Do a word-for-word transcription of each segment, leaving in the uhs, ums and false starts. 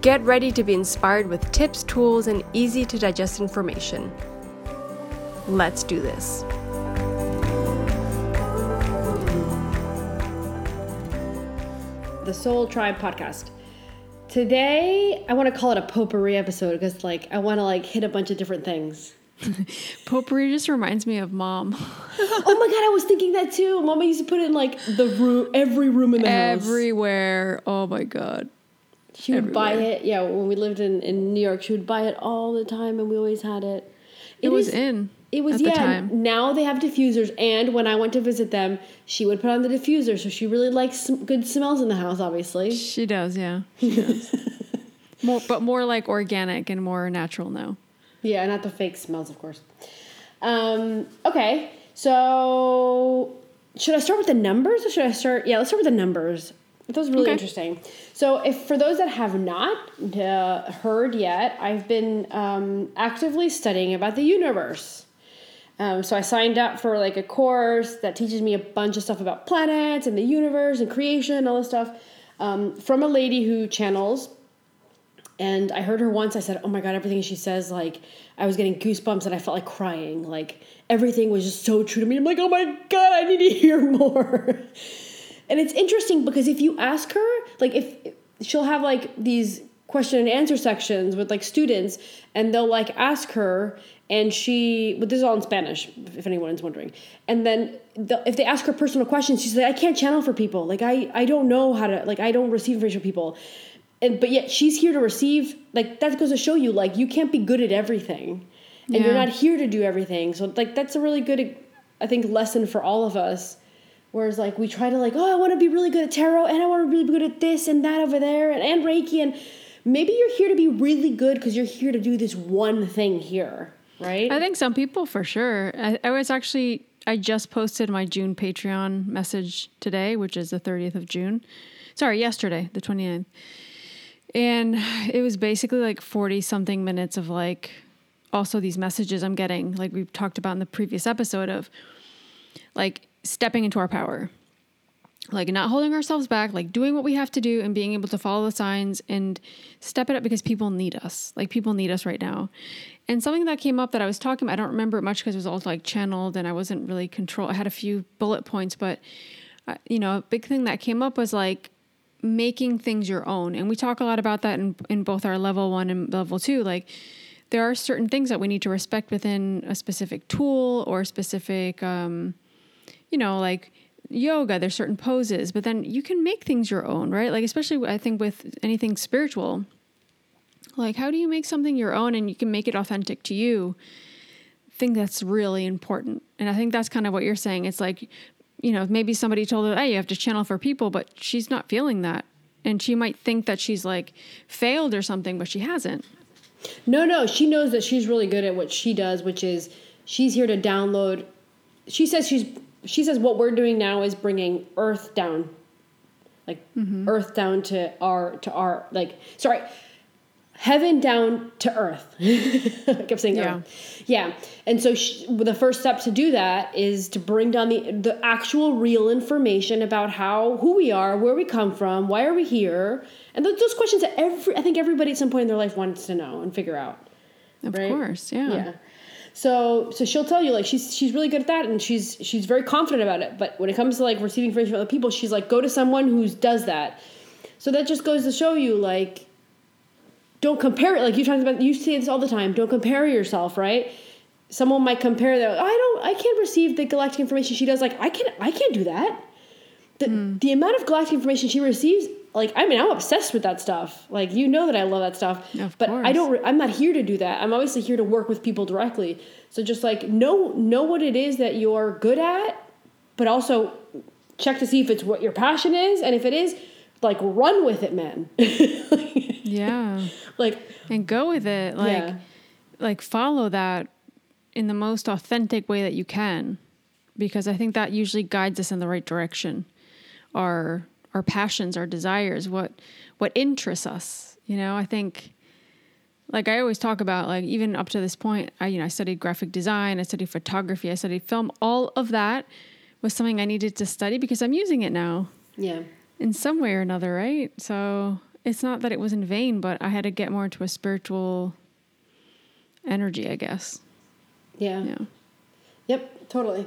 Get ready to be inspired with tips, tools, and easy-to-digest information. Let's do this. The Soul Tribe Podcast. Today, I want to call it a potpourri episode because, like, I want to like hit a bunch of different things. Potpourri just reminds me of Mom. Oh my God, I was thinking that too. Mama used to put it in like the room, every room in the Everywhere. house. Everywhere. Oh my God. She would Everywhere. buy it. Yeah, when we lived in, in New York, she would buy it all the time, and we always had it. It, it was is, in. It was, at yeah. The time. Now they have diffusers, and when I went to visit them, she would put on the diffuser, so she really likes some good smells in the house, obviously. She does, yeah. She does. more, but more like organic and more natural now. Yeah, not the fake smells, of course. Um, okay, so should I start with the numbers, or should I start... Yeah, let's start with the numbers. That was really okay. Interesting. So if for those that have not uh, heard yet, I've been um, actively studying about the universe. Um, so I signed up for like a course that teaches me a bunch of stuff about planets and the universe and creation and all this stuff um, from a lady who channels. And I heard her once. I said, oh, my God, everything she says, like, I was getting goosebumps and I felt like crying. Like, everything was just so true to me. I'm like, oh, my God, I need to hear more. And it's interesting because if you ask her, like if she'll have like these question and answer sections with like students and they'll like ask her and she, but this is all in Spanish, if anyone's wondering. And then the, if they ask her personal questions, she's like, I can't channel for people. Like I, I don't know how to, like I don't receive information for people. And, but yet she's here to receive, like that goes to show you, like you can't be good at everything and yeah. You're not here to do everything. So like that's a really good, I think, lesson for all of us. Whereas, like, we try to, like, oh, I want to be really good at tarot, and I want to be really good at this and that over there, and, and Reiki, and maybe you're here to be really good because you're here to do this one thing here, right? I think some people, for sure. I, I was actually, I just posted my June Patreon message today, which is the thirtieth of June. Sorry, yesterday, the twenty-ninth. And it was basically, like, forty-something minutes of, like, also these messages I'm getting, like we talked about in the previous episode of, like, stepping into our power, like not holding ourselves back, like doing what we have to do and being able to follow the signs and step it up because people need us. Like people need us right now. And something that came up that I was talking about, I don't remember it much because it was all like channeled and I wasn't really control. I had a few bullet points, but uh, you know, a big thing that came up was like making things your own. And we talk a lot about that in, in both our level one and level two. Like there are certain things that we need to respect within a specific tool or specific, um, you know, like yoga, there's certain poses, but then you can make things your own, right? Like, especially I think with anything spiritual, like how do you make something your own and you can make it authentic to you? I think that's really important. And I think that's kind of what you're saying. It's like, you know, maybe somebody told her, hey, you have to channel for people, but she's not feeling that. And she might think that she's like failed or something, but she hasn't. No, no. She knows that she's really good at what she does, which is she's here to download. She says she's, She says what we're doing now is bringing earth down, like mm-hmm. earth down to our, to our, like, sorry, heaven down to earth. I kept saying yeah. earth. Yeah. And so she, the first step to do that is to bring down the, the actual real information about how, who we are, where we come from, why are we here? And those, those questions that every, I think everybody at some point in their life wants to know and figure out. Of right? course. Yeah. Yeah. So, so she'll tell you like, she's, she's really good at that. And she's, she's very confident about it. But when it comes to like receiving information from other people, she's like, go to someone who does that. So that just goes to show you, like, don't compare it. Like you talk about, you say this all the time. Don't compare yourself. Right. Someone might compare that. I don't, I can't receive the galactic information she does. Like I can't, I can't do that. The, mm. the amount of galactic information she receives, like, I mean, I'm obsessed with that stuff. Like, you know that I love that stuff, of but course. I don't, re- I'm not here to do that. I'm obviously here to work with people directly. So just like, know, know what it is that you're good at, but also check to see if it's what your passion is. And if it is, like, run with it, man. Yeah. Like, and go with it. Like, yeah. like follow that in the most authentic way that you can, because I think that usually guides us in the right direction. Our our passions, our desires, what what interests us. You know, I think, like I always talk about, like even up to this point, I you know I studied graphic design, I studied photography, I studied film. All of that was something I needed to study because I'm using it now. Yeah. In some way or another, right? So it's not that it was in vain, but I had to get more into a spiritual energy, I guess. Yeah. Yeah. Yep, totally.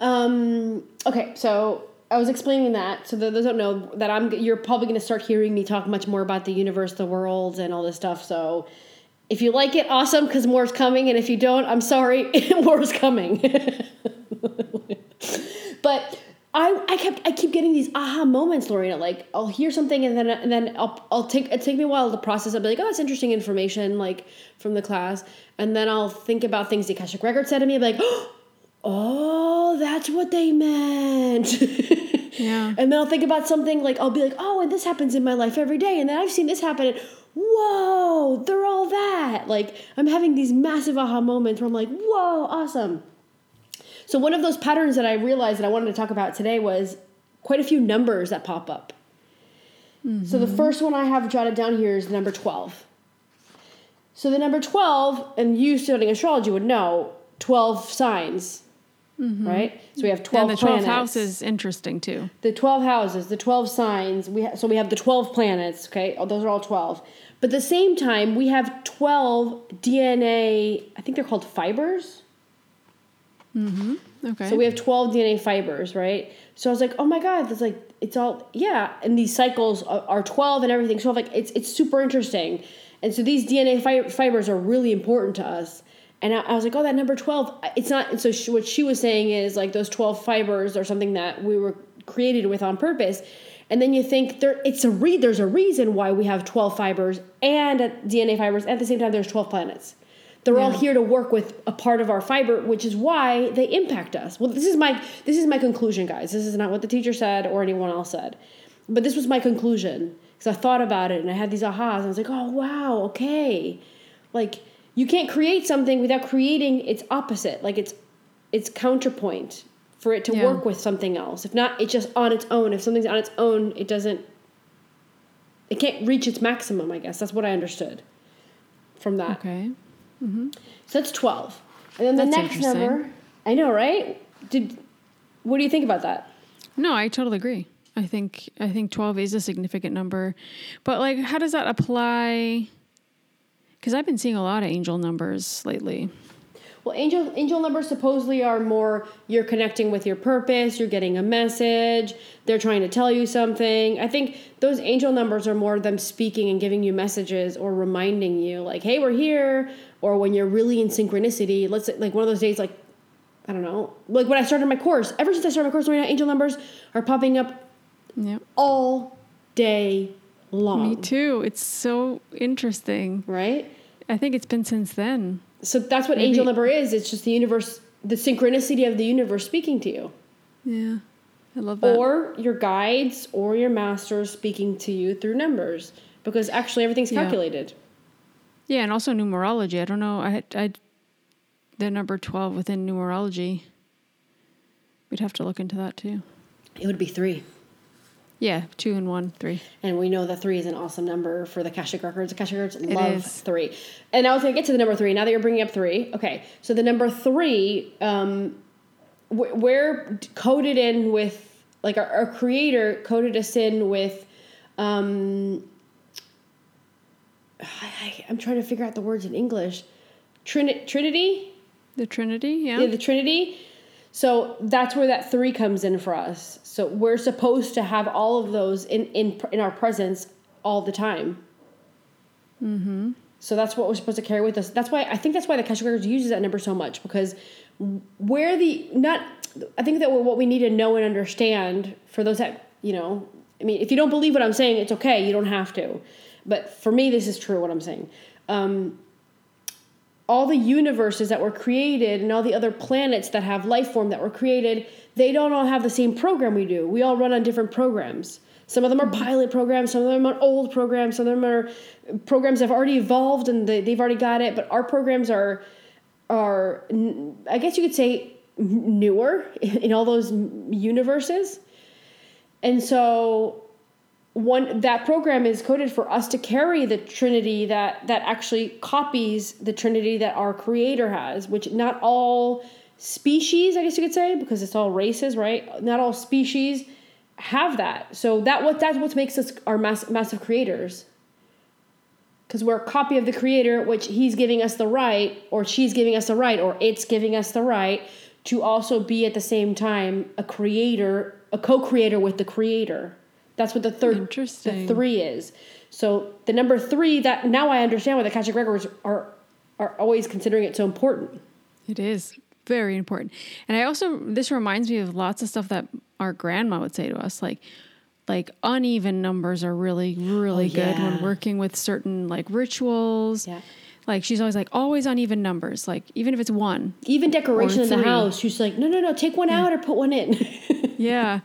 Um, okay, so I was explaining that. So those don't know that I'm, you're probably going to start hearing me talk much more about the universe, the world, and all this stuff. So if you like it, awesome, because more is coming. And if you don't, I'm sorry, more is coming. But I, I kept I keep getting these aha moments, Lorena. Like I'll hear something and then and then I'll I'll take it take me a while to process. I'll be like, oh, that's interesting information, like from the class, and then I'll think about things the Akashic Records said to me. I'll be like, oh, that's what they meant. Yeah. And then I'll think about something like I'll be like, oh, and this happens in my life every day, and then I've seen this happen. And, whoa, they're all that. Like I'm having these massive aha moments where I'm like, whoa, awesome. So one of those patterns that I realized that I wanted to talk about today was quite a few numbers that pop up. Mm-hmm. So the first one I have jotted down here is number twelve. So the number twelve, and you studying astrology would know, twelve signs, mm-hmm. right? So we have twelve planets. And the twelve planets. House is interesting too. The twelve houses, the twelve signs. We ha- So we have the twelve planets, okay? Oh, those are all twelve. But at the same time, we have twelve D N A, I think they're called fibers. Mm-hmm. Okay. So we have twelve D N A fibers, right? So I was like, oh my God, that's like, it's all, yeah. And these cycles are, are twelve and everything. So I'm like, it's it's super interesting. And so these D N A fi- fibers are really important to us. And I, I was like, oh, that number twelve, it's not. And so she, what she was saying is like those twelve fibers are something that we were created with on purpose. And then you think there, it's a re- there's a reason why we have twelve fibers and D N A fibers. And at the same time, there's twelve planets. They're yeah. all here to work with a part of our fiber, which is why they impact us. Well, this is my this is my conclusion, guys. This is not what the teacher said or anyone else said. But this was my conclusion because I thought about it and I had these ahas. And I was like, oh, wow, okay. Like, you can't create something without creating its opposite. Like, it's it's counterpoint for it to yeah. work with something else. If not, it's just on its own. If something's on its own, it doesn't... It can't reach its maximum, I guess. That's what I understood from that. Okay. Mm-hmm. So that's twelve. And then the that's next number, I know, right? Did what do you think about that? No, I totally agree. I think I think twelve is a significant number. But like how does that apply? Because I've been seeing a lot of angel numbers lately. Well, angel angel numbers supposedly are more you're connecting with your purpose, you're getting a message, they're trying to tell you something. I think those angel numbers are more them speaking and giving you messages or reminding you like, hey, we're here. Or when you're really in synchronicity, let's say, like one of those days, like, I don't know, like when I started my course, ever since I started my course, right now, angel numbers are popping up yep. all day long. Me too. It's so interesting. Right? I think it's been since then. So that's what Maybe. angel number is. It's just the universe, the synchronicity of the universe speaking to you. Yeah, I love that. Or your guides or your masters speaking to you through numbers because actually everything's calculated. Yeah, yeah and also numerology. I don't know. I, I the number twelve within numerology. We'd have to look into that too. It would be three. Yeah, two and one, three. And we know that three is an awesome number for the Akashic Records. Akashic Records love three. And I was going to get to the number three. Now that you're bringing up three. Okay, so the number three, um, w- we're coded in with, like our, our creator coded us in with, um, I, I'm trying to figure out the words in English. Trini- Trinity? The Trinity, yeah. Yeah, the Trinity. So that's where that three comes in for us. So we're supposed to have all of those in, in, in our presence all the time. Mm-hmm. So that's what we're supposed to carry with us. That's why, I think that's why the Keshe Brothers uses that number so much because we're the, not, I think that we're what we need to know and understand for those that, you know, I mean, if you don't believe what I'm saying, it's okay. You don't have to. But for me, this is true what I'm saying. Um, All the universes that were created and all the other planets that have life form that were created, they don't all have the same program we do. We all run on different programs. Some of them are pilot programs, some of them are old programs, some of them are programs that have already evolved and they, they've already got it. But our programs are, are I guess you could say, newer in all those universes. And so one that program is coded for us to carry the Trinity that, that actually copies the Trinity that our Creator has, which not all species, I guess you could say, because it's all races, right? Not all species have that. So that what that's what makes us our mass, massive creators, because we're a copy of the Creator, which he's giving us the right, or she's giving us the right, or it's giving us the right to also be at the same time a creator, a co-creator with the Creator. That's what the third Interesting. The three is. So the number three, that now I understand why the Akashic Records are are always considering it so important. It is very important. And I also, this reminds me of lots of stuff that our grandma would say to us, like, like uneven numbers are really, really oh, yeah. good when working with certain like rituals. Yeah. Like she's always like, always uneven numbers. Like even if it's one, even decoration in the house, she's like, no, no, no, take one yeah. out or put one in. yeah.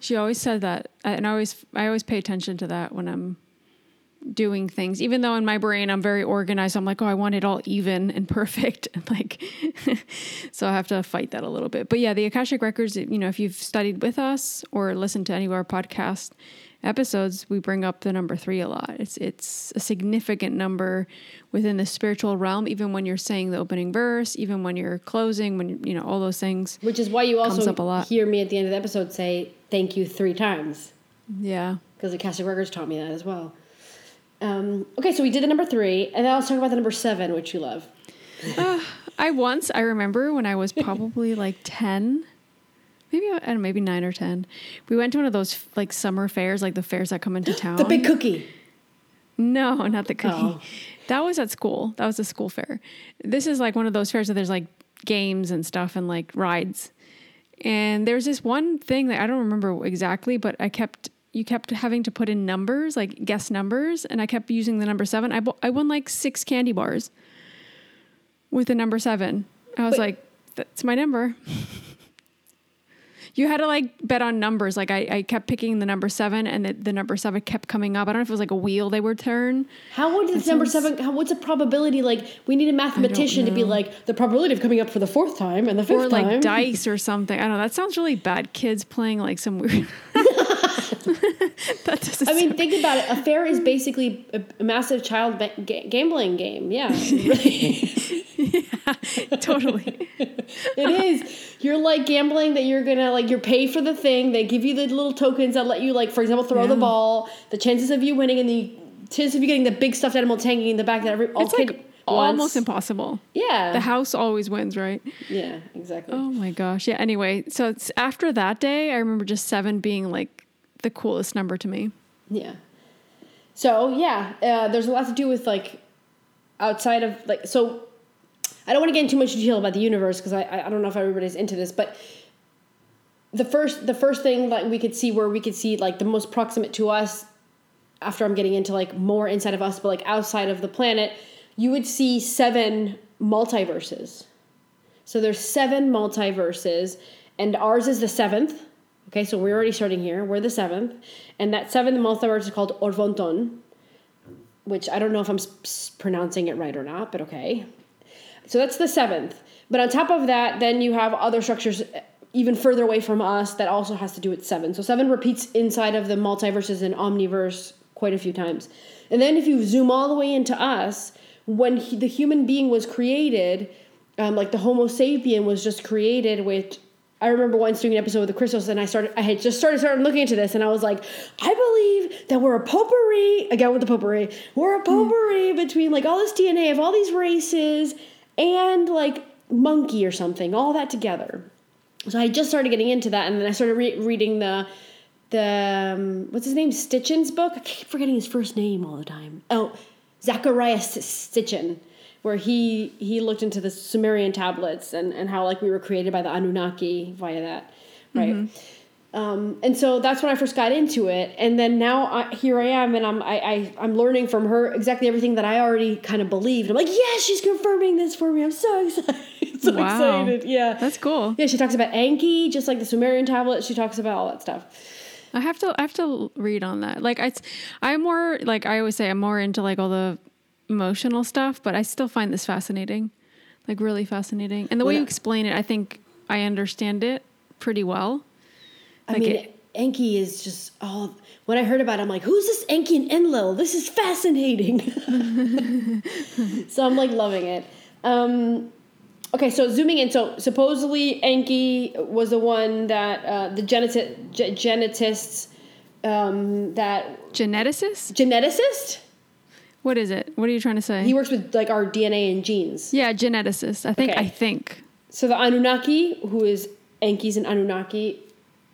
She always said that. And I always, I always pay attention to that when I'm doing things, even though in my brain I'm very organized. I'm like, oh, I want it all even and perfect. And like, so I have to fight that a little bit. But yeah, the Akashic Records, you know, if you've studied with us or listened to any of our podcast episodes, we bring up the number three a lot. It's, it's a significant number within the spiritual realm, even when you're saying the opening verse, even when you're closing, when, you know, all those things. Which is why you also up a lot. Hear me at the end of the episode say, thank you three times. Yeah. Because the Akashic Records taught me that as well. Um, okay, so we did the number three, and now let's talk about the number seven, which you love. uh, I once, I remember when I was probably like ten, maybe, I don't know, maybe nine or ten, we went to one of those like summer fairs, like the fairs that come into town. The big cookie. No, not the cookie. Oh. That was at school. That was a school fair. This is like one of those fairs that there's like games and stuff and like rides. And there's this one thing that I don't remember exactly, but I kept... you kept having to put in numbers, like guess numbers. And I kept using the number seven. I, bo- I won like six candy bars with the number seven. I was but, like, that's my number. You had to like bet on numbers. Like I, I kept picking the number seven and the, the number seven kept coming up. I don't know if it was like a wheel they would turn. How would this number seven, how, what's the probability? Like we need a mathematician to be like the probability of coming up for the fourth time and the fifth or time. Or like dice or something. I don't know. That sounds really bad. Kids playing like some weird... That doesn't I mean, sound... think about it. A fair is basically a, a massive child ba- ga- gambling game. Yeah, really. Yeah, totally. It is. You're like gambling that you're gonna like you pay for the thing. They give you the little tokens that let you like, for example, throw yeah. the ball. The chances of you winning and the chances of you getting the big stuffed animal tangy in the back that every all it's kid like almost wants. Impossible. Yeah, the house always wins, right? Yeah, exactly. Oh my gosh. Yeah. Anyway, so it's after that day, I remember just seven being like the coolest number to me. Yeah. So yeah, uh, there's a lot to do with like outside of like, so I don't want to get into too much detail about the universe because I, I don't know if everybody's into this, but the first, the first thing that we could see where we could see like the most proximate to us after I'm getting into like more inside of us, but like outside of the planet, you would see seven multiverses. So there's seven multiverses and ours is the seventh. Okay, so we're already starting here. We're the seventh. And that seventh multiverse is called Orvonton, which I don't know if I'm s- pronouncing it right or not, but okay. So that's the seventh. But on top of that, then you have other structures even further away from us that also has to do with seven. So seven repeats inside of the multiverses and omniverse quite a few times. And then if you zoom all the way into us, when he, the human being was created, um, like the Homo sapien was just created with... I remember once doing an episode with the crystals and I started, I had just started, started looking into this and I was like, I believe that we're a potpourri, again with the potpourri, we're a potpourri mm. between like all this D N A of all these races and like monkey or something, all that together. So I just started getting into that and then I started re- reading the, the, um, what's his name? Stitchin's book. I keep forgetting his first name all the time. Oh, Zecharia Sitchin. Where he, he looked into the Sumerian tablets and, and how like we were created by the Anunnaki via that, right? Mm-hmm. Um, and so that's when I first got into it, and then now I, here I am, and I'm I, I I'm learning from her exactly everything that I already kind of believed. I'm like, yeah, she's confirming this for me. I'm so excited, so wow. excited. Yeah, that's cool. Yeah, she talks about Enki, just like the Sumerian tablets. She talks about all that stuff. I have to I have to read on that. Like I, I'm more like I always say I'm more into like all the emotional stuff, but I still find this fascinating, like really fascinating. And the well, way you explain it, I think I understand it pretty well. Like I mean, it, Enki is just all. Oh, when I heard about it, I'm like, who's this Enki and Enlil? This is fascinating. So I'm like loving it. Um, okay, so zooming in. So supposedly Enki was the one that uh, the geneti- ge- geneticists um, that... Geneticist? Geneticist? What is it? What are you trying to say? He works with like our D N A and genes. Yeah, geneticist. I think. Okay. I think. So the Anunnaki, who is Enki's an Anunnaki,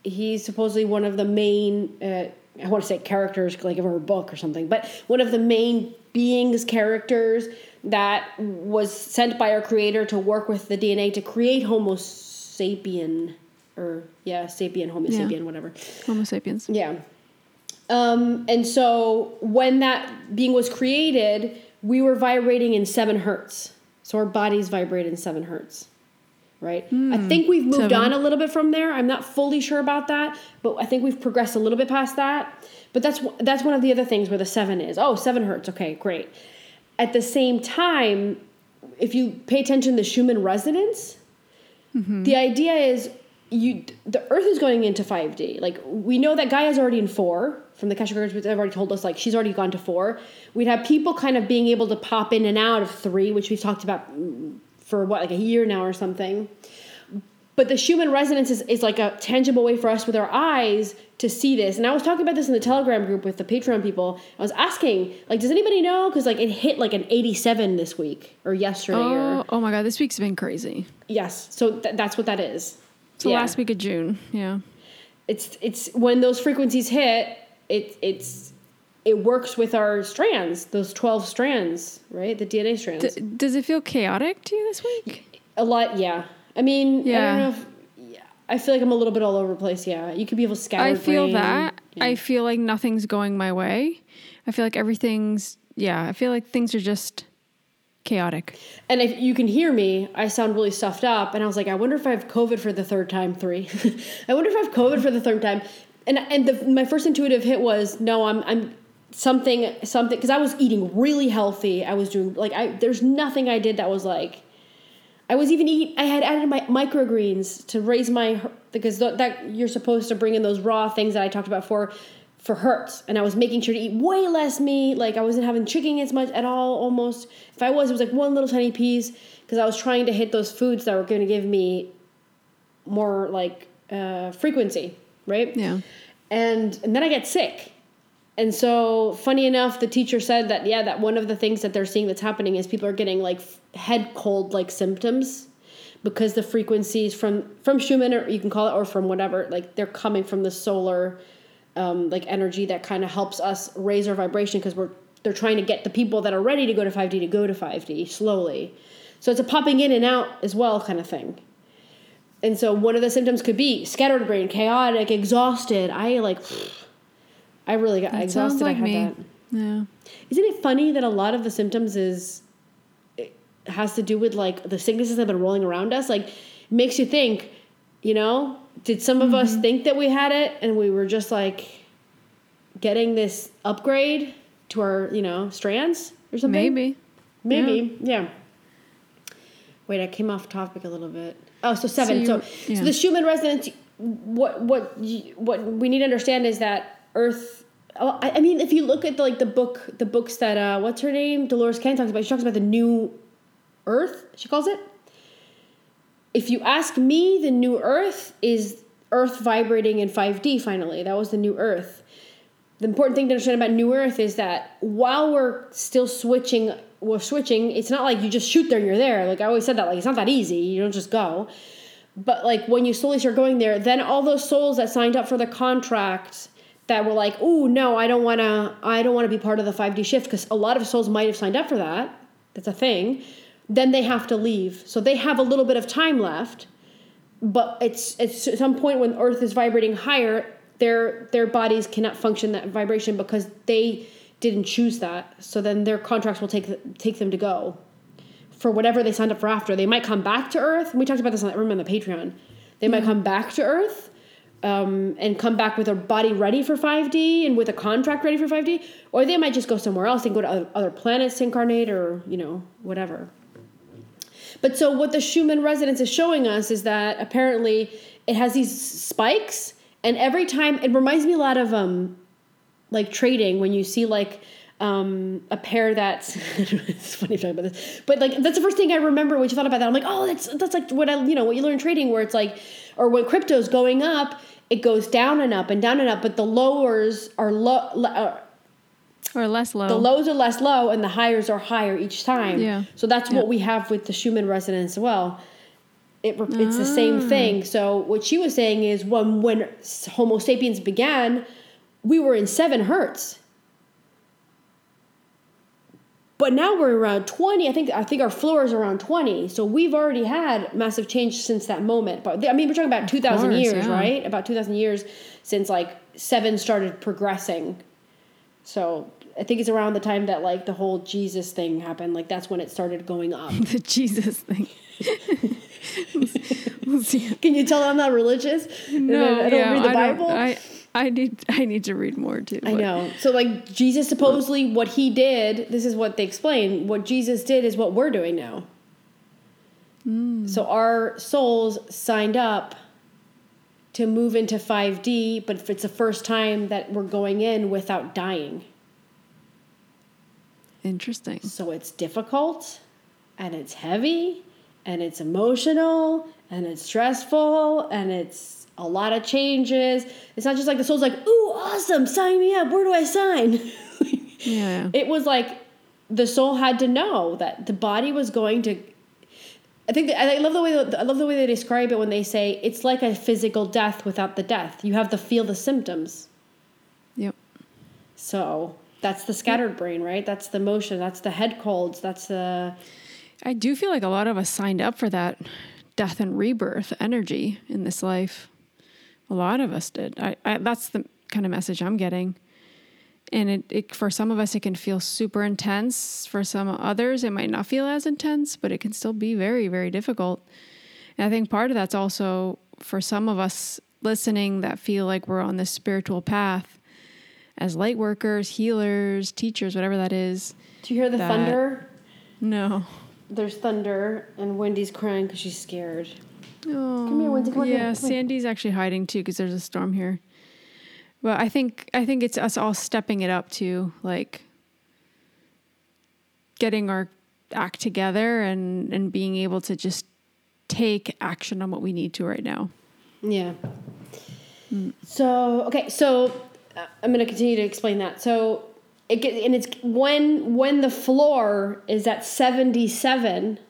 he's supposedly one of the main... Uh, I want to say characters, like of her book or something, but one of the main beings, characters that was sent by our creator to work with the D N A to create Homo sapien, or yeah, sapien, Homo yeah. sapien, whatever. Homo sapiens. Yeah. Um, and so when that being was created, we were vibrating in seven hertz. So our bodies vibrate in seven hertz. Right. Mm, I think we've moved seven. on a little bit from there. I'm not fully sure about that, but I think we've progressed a little bit past that. But that's that's one of the other things where the seven is. Oh, seven hertz. Okay, great. At the same time, if you pay attention to the Schumann resonance, mm-hmm. the idea is you the Earth is going into five D. Like we know that Gaia's already in four from the Akashic Records, which they've already told us. Like she's already gone to four. We'd have people kind of being able to pop in and out of three, which we've talked about. For what, like a year now or something. But the Schumann resonance is, is like a tangible way for us with our eyes to see this. And I was talking about this in the Telegram group with the Patreon people. I was asking, like, does anybody know? Because, like, it hit, like, an eighty-seven this week or yesterday. Oh, or, oh my God. This week's been crazy. Yes. So th- that's what that is. So yeah. Last week of June. Yeah. It's it's when those frequencies hit, it it's it works with our strands, those twelve strands, right? The D N A strands. D- does it feel chaotic to you this week? A lot, yeah. I mean, yeah. I don't know if... Yeah, I feel like I'm a little bit all over the place, yeah. You could be able to scatter. I feel brain. that. Yeah. I feel like nothing's going my way. I feel like everything's... Yeah, I feel like things are just chaotic. And if you can hear me, I sound really stuffed up. And I was like, I wonder if I have COVID for the third time, three. I wonder if I have COVID for the third time. And and the, my first intuitive hit was, no, I'm... I'm Something, something, because I was eating really healthy. I was doing, like, I there's nothing I did that was, like, I was even eating, I had added my microgreens to raise my, because th- that you're supposed to bring in those raw things that I talked about for, for hertz. And I was making sure to eat way less meat. Like, I wasn't having chicken as much at all, almost. If I was, it was, like, one little tiny piece, because I was trying to hit those foods that were going to give me more, like, uh, frequency, right? Yeah. And, and then I get sick. And so, funny enough, the teacher said that, yeah, that one of the things that they're seeing that's happening is people are getting, like, f- head cold-like symptoms because the frequencies from, from Schumann, or you can call it, or from whatever, like, they're coming from the solar, um, like, energy that kind of helps us raise our vibration because we're they're trying to get the people that are ready to go to five D to go to five D slowly. So it's a popping in and out as well kind of thing. And so one of the symptoms could be scattered brain, chaotic, exhausted. I, like... I really got that exhausted. Like I had me. that. Yeah. Isn't it funny that a lot of the symptoms is it has to do with like the sicknesses that have been rolling around us? Like, it makes you think, you know, did some mm-hmm. of us think that we had it and we were just like getting this upgrade to our, you know, strands or something? Maybe. Maybe. Yeah. yeah. Wait, I came off topic a little bit. Oh, so seven. So, you, so, yeah. so the Schumann resonance. What what you, what we need to understand is that. Earth, I mean, if you look at the, like the book, the books that uh, what's her name, Dolores Cannon talks about. She talks about the new Earth. She calls it. If you ask me, the new Earth is Earth vibrating in five D. Finally, that was the new Earth. The important thing to understand about new Earth is that while we're still switching, we're switching. It's not like you just shoot there and you're there. Like I always said that. Like it's not that easy. You don't just go. But like when you slowly start going there, then all those souls that signed up for the contract. That were like, oh no, I don't want to. I don't want to be part of the five D shift because a lot of souls might have signed up for that. That's a thing. Then they have to leave, so they have a little bit of time left. But it's it's at some point when Earth is vibrating higher, their their bodies cannot function that vibration because they didn't choose that. So then their contracts will take take them to go for whatever they signed up for after. They might come back to Earth. We talked about this. I remember on the Patreon. They mm-hmm. might come back to Earth. um, and come back with their body ready for five D and with a contract ready for five D, or they might just go somewhere else and go to other, other planets to incarnate, or, you know, whatever. But so what the Schumann resonance is showing us is that apparently it has these spikes, and every time it reminds me a lot of um, like trading, when you see like um, a pair that's it's funny talking about this, but like that's the first thing I remember when you thought about that. I'm like, oh, that's that's like what I you know what you learn in trading, where it's like, or when crypto's going up, it goes down and up and down and up, but the lowers are low. Uh, Or less low. The lows are less low, and the highers are higher each time. Yeah. So that's yeah. what we have with the Schumann resonance as well. It, it's ah. the same thing. So what she was saying is when, when Homo sapiens began, we were in seven hertz. But now we're around twenty. I think I think our floor is around twenty. So we've already had massive change since that moment. But I mean, we're talking about two thousand years, yeah. right? About two thousand years since like seven started progressing. So I think it's around the time that like the whole Jesus thing happened. Like that's when it started going up. The Jesus thing. we'll see. Can you tell I'm not religious? No, I, I don't yeah, read the I Bible. I, I need I need to read more too. I but. know. So like Jesus supposedly what he did. This is what they explain. What Jesus did is what we're doing now. Mm. So our souls signed up to move into five D, but if it's the first time that we're going in without dying. Interesting. So it's difficult, and it's heavy, and it's emotional, and it's stressful, and it's a lot of changes. It's not just like the soul's like, ooh, awesome, sign me up, where do I sign? Yeah. It was like the soul had to know that the body was going to I think that, I love the way I love the way they describe it when they say it's like a physical death without the death. You have to feel the symptoms. Yep. So that's the scattered brain, right? That's the motion. That's the head colds. That's the. I do feel like a lot of us signed up for that death and rebirth energy in this life. A lot of us did. I, I that's the kind of message I'm getting. And it, it, for some of us, it can feel super intense. For some others, it might not feel as intense, but it can still be very, very difficult. And I think part of that's also for some of us listening that feel like we're on this spiritual path as light workers, healers, teachers, whatever that is. Do you hear the that, thunder? No. There's thunder, and Wendy's crying because she's scared. Oh, come here, Wendy. Come yeah, here. Come Sandy's here. Actually hiding too because there's a storm here. Well, I think I think it's us all stepping it up to like getting our act together and, and being able to just take action on what we need to right now. Yeah. Mm. So, okay. So uh, I'm going to continue to explain that. So it get, and it's when, when the floor is at seventy-seven,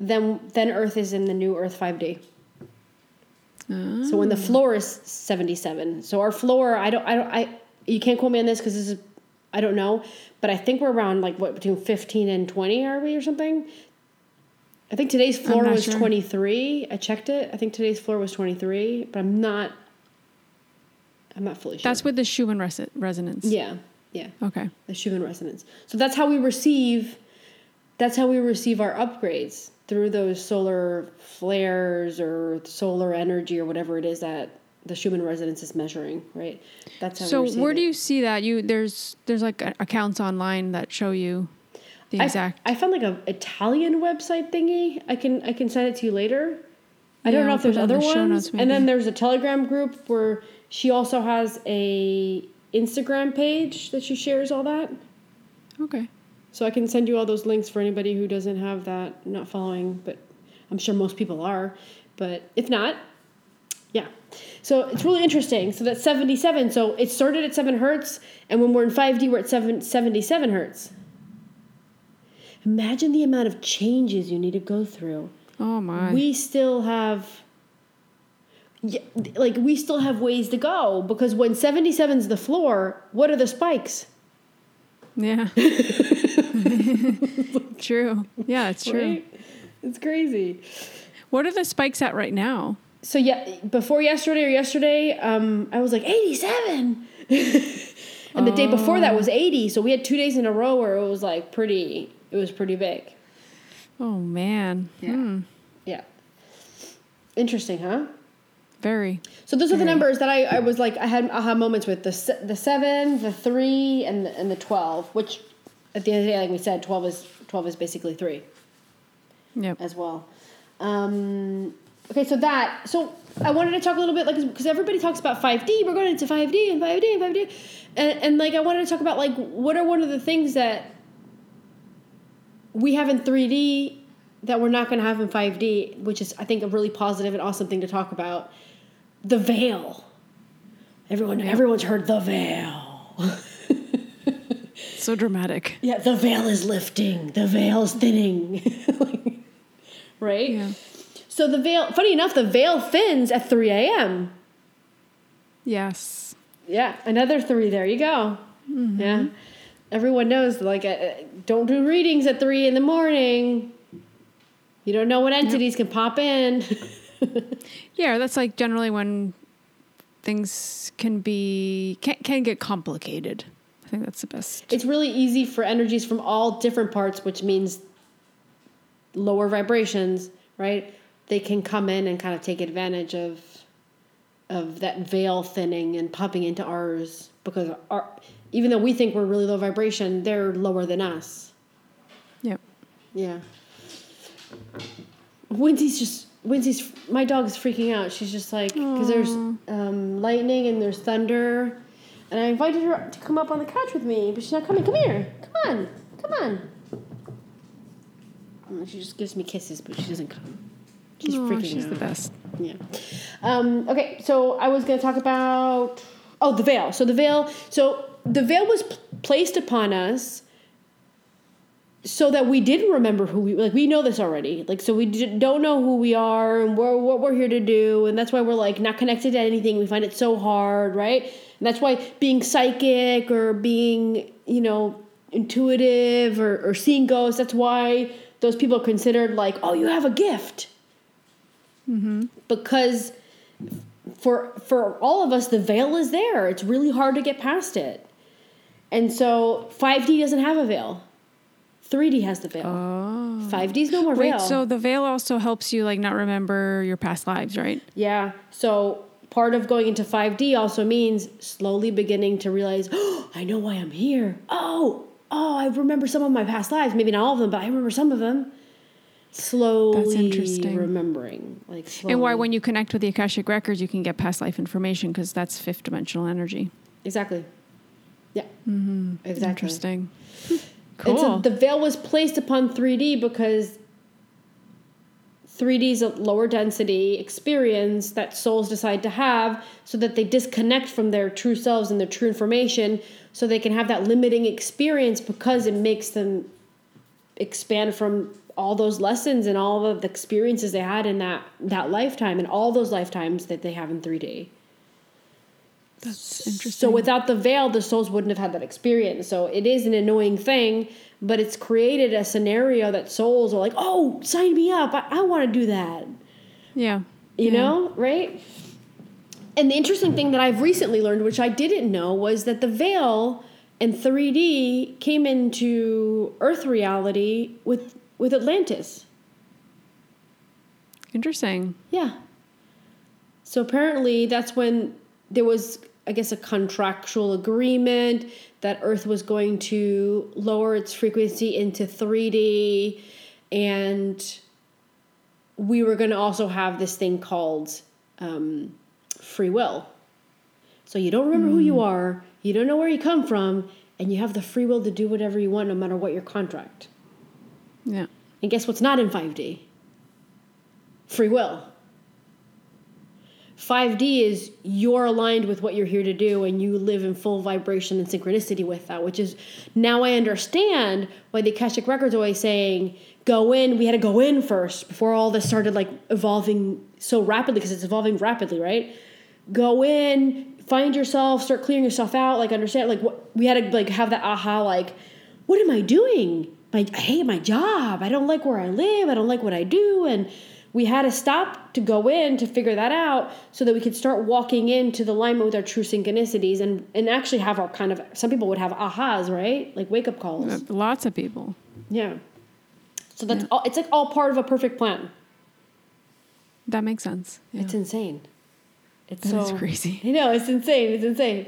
then, then Earth is in the new Earth five D. Oh. So when the floor is seventy-seven, so our floor, I don't, I don't, I, you can't quote me on this because this is, I don't know, but I think we're around like what, between fifteen and twenty, are we or something? I think today's floor was sure. twenty-three. I checked it. I think today's floor was twenty-three, but I'm not, I'm not fully sure. That's with the Schumann res- resonance. Yeah. Yeah. Okay. The Schumann resonance. So that's how we receive, that's how we receive our upgrades. Through those solar flares or solar energy or whatever it is that the Schumann resonance is measuring, right? That's how. So we where it. do you see that? You there's there's like accounts online that show you the exact. I, I found like a Italian website thingy. I can I can send it to you later. I don't yeah, know if there's other the ones. And then there's a Telegram group where she also has a Instagram page that she shares all that. Okay. So I can send you all those links for anybody who doesn't have that, not following, but I'm sure most people are. But if not, yeah. So it's really interesting. So that's seventy-seven. So it started at seven hertz, and when we're in five D, we're at seven, seventy-seven hertz. Imagine the amount of changes you need to go through. Oh, my. We still have... Like, we still have ways to go, because when seventy-seven's the floor, what are the spikes? Yeah. True. Yeah, it's true. Right? It's crazy. What are the spikes at right now? So yeah, before yesterday or yesterday, um, I was like eighty-seven. And the oh. day before that was eighty. So we had two days in a row where it was like pretty, it was pretty big. Oh man. Yeah. Hmm. Yeah. Interesting, huh? Very. So those very. are the numbers that I, I was like, I had aha moments with the the seven, the three, and the, and the twelve. Which, at the end of the day, like we said, twelve is twelve is basically three. Yep. As well. Um, okay, so that. So I wanted to talk a little bit, like, because everybody talks about five D. We're going into five D and five D and five D, and and like I wanted to talk about like what are one of the things that we have in three D that we're not going to have in five D, which is, I think, a really positive and awesome thing to talk about. The veil. Everyone, everyone's heard the veil. So dramatic. Yeah, the veil is lifting. The veil is thinning. Like, right? Yeah. So the veil, funny enough, the veil thins at three a.m. Yes. Yeah, another three. There you go. Mm-hmm. Yeah. Everyone knows, like, uh, don't do readings at three in the morning. You don't know what entities yep. can pop in. Yeah, that's like generally when things can be can, can get complicated. I think that's the best. It's really easy for energies from all different parts, which means lower vibrations, right? They can come in and kind of take advantage of of that veil thinning and popping into ours because our, even though we think we're really low vibration, they're lower than us. Yep. Yeah. Wincy's just Wincy's my dog's freaking out. She's just like, because there's um, lightning and there's thunder, and I invited her to come up on the couch with me, but she's not coming. Come here, come on, come on. And she just gives me kisses, but she doesn't come. She's Aww, freaking she's out. She's the best. Yeah. Um, okay, so I was going to talk about oh the veil. So the veil. So the veil was p- placed upon us. So that we didn't remember who we, like, we know this already. Like, so we don't know who we are and we're, what we're here to do. And that's why we're, like, not connected to anything. We find it so hard, right? And that's why being psychic or being, you know, intuitive or, or seeing ghosts, that's why those people are considered, like, oh, you have a gift. Mm-hmm. Because for for all of us, the veil is there. It's really hard to get past it. And so five D doesn't have a veil. three D has the veil. Oh. five D's no more Wait, veil. So the veil also helps you, like, not remember your past lives, right? Yeah. So part of going into five D also means slowly beginning to realize, oh, I know why I'm here. Oh, oh, I remember some of my past lives. Maybe not all of them, but I remember some of them. Slowly That's interesting. remembering. Like slowly. And why when you connect with the Akashic Records, you can get past life information because that's fifth dimensional energy. Exactly. Yeah. Mm-hmm. Exactly. Interesting. Cool. And so the veil was placed upon three D because three D is a lower density experience that souls decide to have so that they disconnect from their true selves and their true information so they can have that limiting experience because it makes them expand from all those lessons and all of the experiences they had in that, that lifetime and all those lifetimes that they have in three D. That's interesting. So without the veil, the souls wouldn't have had that experience. So it is an annoying thing, but it's created a scenario that souls are like, oh, sign me up. I, I want to do that. Yeah. You yeah. know, right? And the interesting thing that I've recently learned, which I didn't know, was that the veil and three D came into Earth reality with, with Atlantis. Interesting. Yeah. So apparently that's when there was, I guess, a contractual agreement that Earth was going to lower its frequency into three D, and we were going to also have this thing called um, free will. So you don't remember mm. who you are, you don't know where you come from, and you have the free will to do whatever you want no matter what your contract. Yeah. And guess what's not in five D? Free will. five D is you're aligned with what you're here to do and you live in full vibration and synchronicity with that, which is now I understand why the Akashic Records are always saying, go in. We had to go in first before all this started like evolving so rapidly because it's evolving rapidly, right? Go in, find yourself, start clearing yourself out, like understand, like what, we had to like have that aha, like, what am I doing? My, I hate my job. I don't like where I live. I don't like what I do. And we had to stop to go in to figure that out so that we could start walking into the alignment with our true synchronicities and, and actually have our kind of, some people would have ahas, right? Like wake-up calls. Lots of people. Yeah. So that's yeah. all, it's like all part of a perfect plan. That makes sense. Yeah. It's insane. It's so crazy. You know, it's insane. It's insane.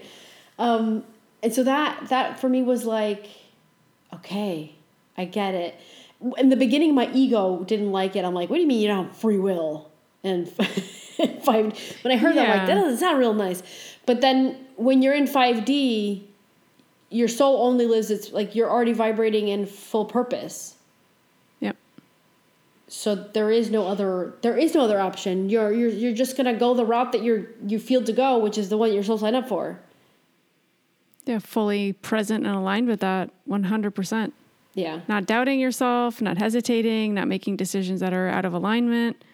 Um, and so that, that for me was like, okay, I get it. In the beginning, my ego didn't like it. I'm like, what do you mean you don't have free will? And five, when I heard yeah. that, I'm like, that doesn't sound real nice. But then when you're in five D, your soul only lives. It's like, you're already vibrating in full purpose. Yep. So there is no other, there is no other option. You're, you're, you're just going to go the route that you're, you feel to go, which is the one your soul signed up for. Yeah. Fully present and aligned with that. one hundred percent. Yeah. Not doubting yourself, not hesitating, not making decisions that are out of alignment.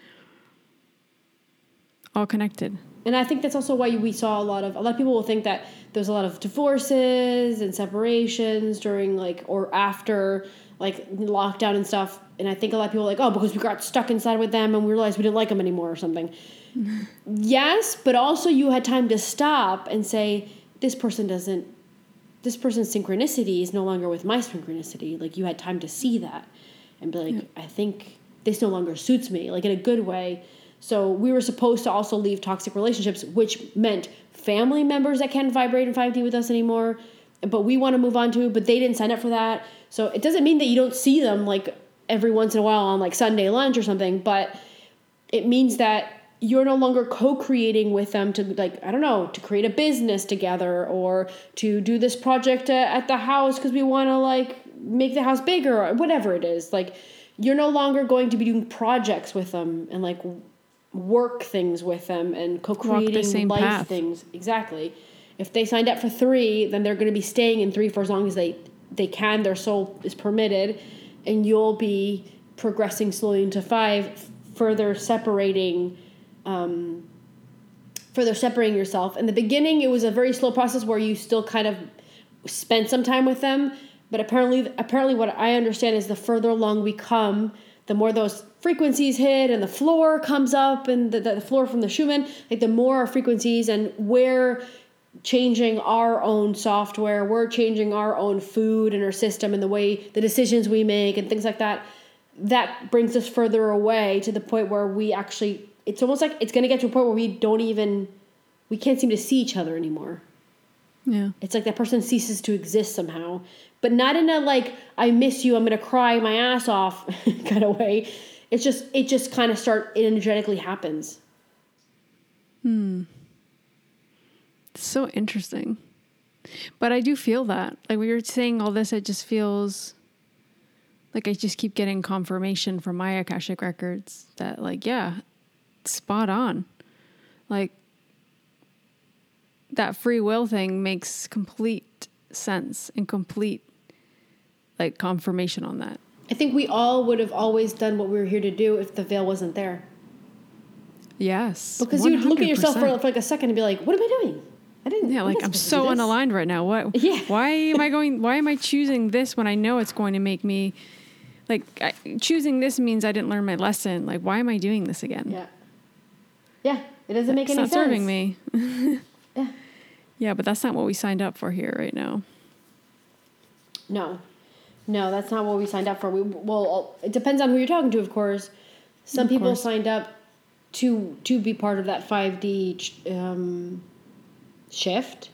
All connected. And I think that's also why we saw a lot of, a lot of people will think that there's a lot of divorces and separations during like, or after like lockdown and stuff. And I think a lot of people are like, oh, because we got stuck inside with them and we realized we didn't like them anymore or something. Yes, but also you had time to stop and say, this person doesn't, this person's synchronicity is no longer with my synchronicity. Like you had time to see that and be like, yeah. I think this no longer suits me, like in a good way. So we were supposed to also leave toxic relationships, which meant family members that can't vibrate in five D with us anymore, but we want to move on to, but they didn't sign up for that. So it doesn't mean that you don't see them like every once in a while on like Sunday lunch or something, but it means that you're no longer co-creating with them to like, I don't know, to create a business together or to do this project uh, at the house because we want to like make the house bigger or whatever it is. Like you're no longer going to be doing projects with them and like work things with them and co-creating life path. Things. Exactly. If they signed up for three, then they're going to be staying in three for as long as they, they can. Their soul is permitted and you'll be progressing slowly into five, further separating, um, further separating yourself. In the beginning, it was a very slow process where you still kind of spent some time with them. But apparently, apparently what I understand is the further along we come, the more those frequencies hit and the floor comes up and the, the floor from the Schumann, like the more our frequencies and we're changing our own software, we're changing our own food and our system and the way the decisions we make and things like that. That brings us further away to the point where we actually, it's almost like it's going to get to a point where we don't even, we can't seem to see each other anymore. Yeah. It's like that person ceases to exist somehow, but not in a, like, I miss you, I'm going to cry my ass off kind of way. It's just, it just kind of start, it energetically happens. Hmm. It's so interesting, but I do feel that like we were saying all this, it just feels like I just keep getting confirmation from my Akashic records that like, yeah, spot on. Like, that free will thing makes complete sense and complete like confirmation on that. I think we all would have always done what we were here to do if the veil wasn't there. Yes. Because you would look at yourself for, for like a second and be like, what am I doing? I didn't. Yeah. Like I'm so unaligned right now. What, yeah. why am I going, why am I choosing this when I know it's going to make me like I, choosing this means I didn't learn my lesson. Like, why am I doing this again? Yeah. Yeah. It doesn't like, make any sense. It's not serving me. Yeah. Yeah, but that's not what we signed up for here right now. No. No, that's not what we signed up for. We well, it depends on who you're talking to, of course. Some of people course. signed up to to be part of that five D um, shift.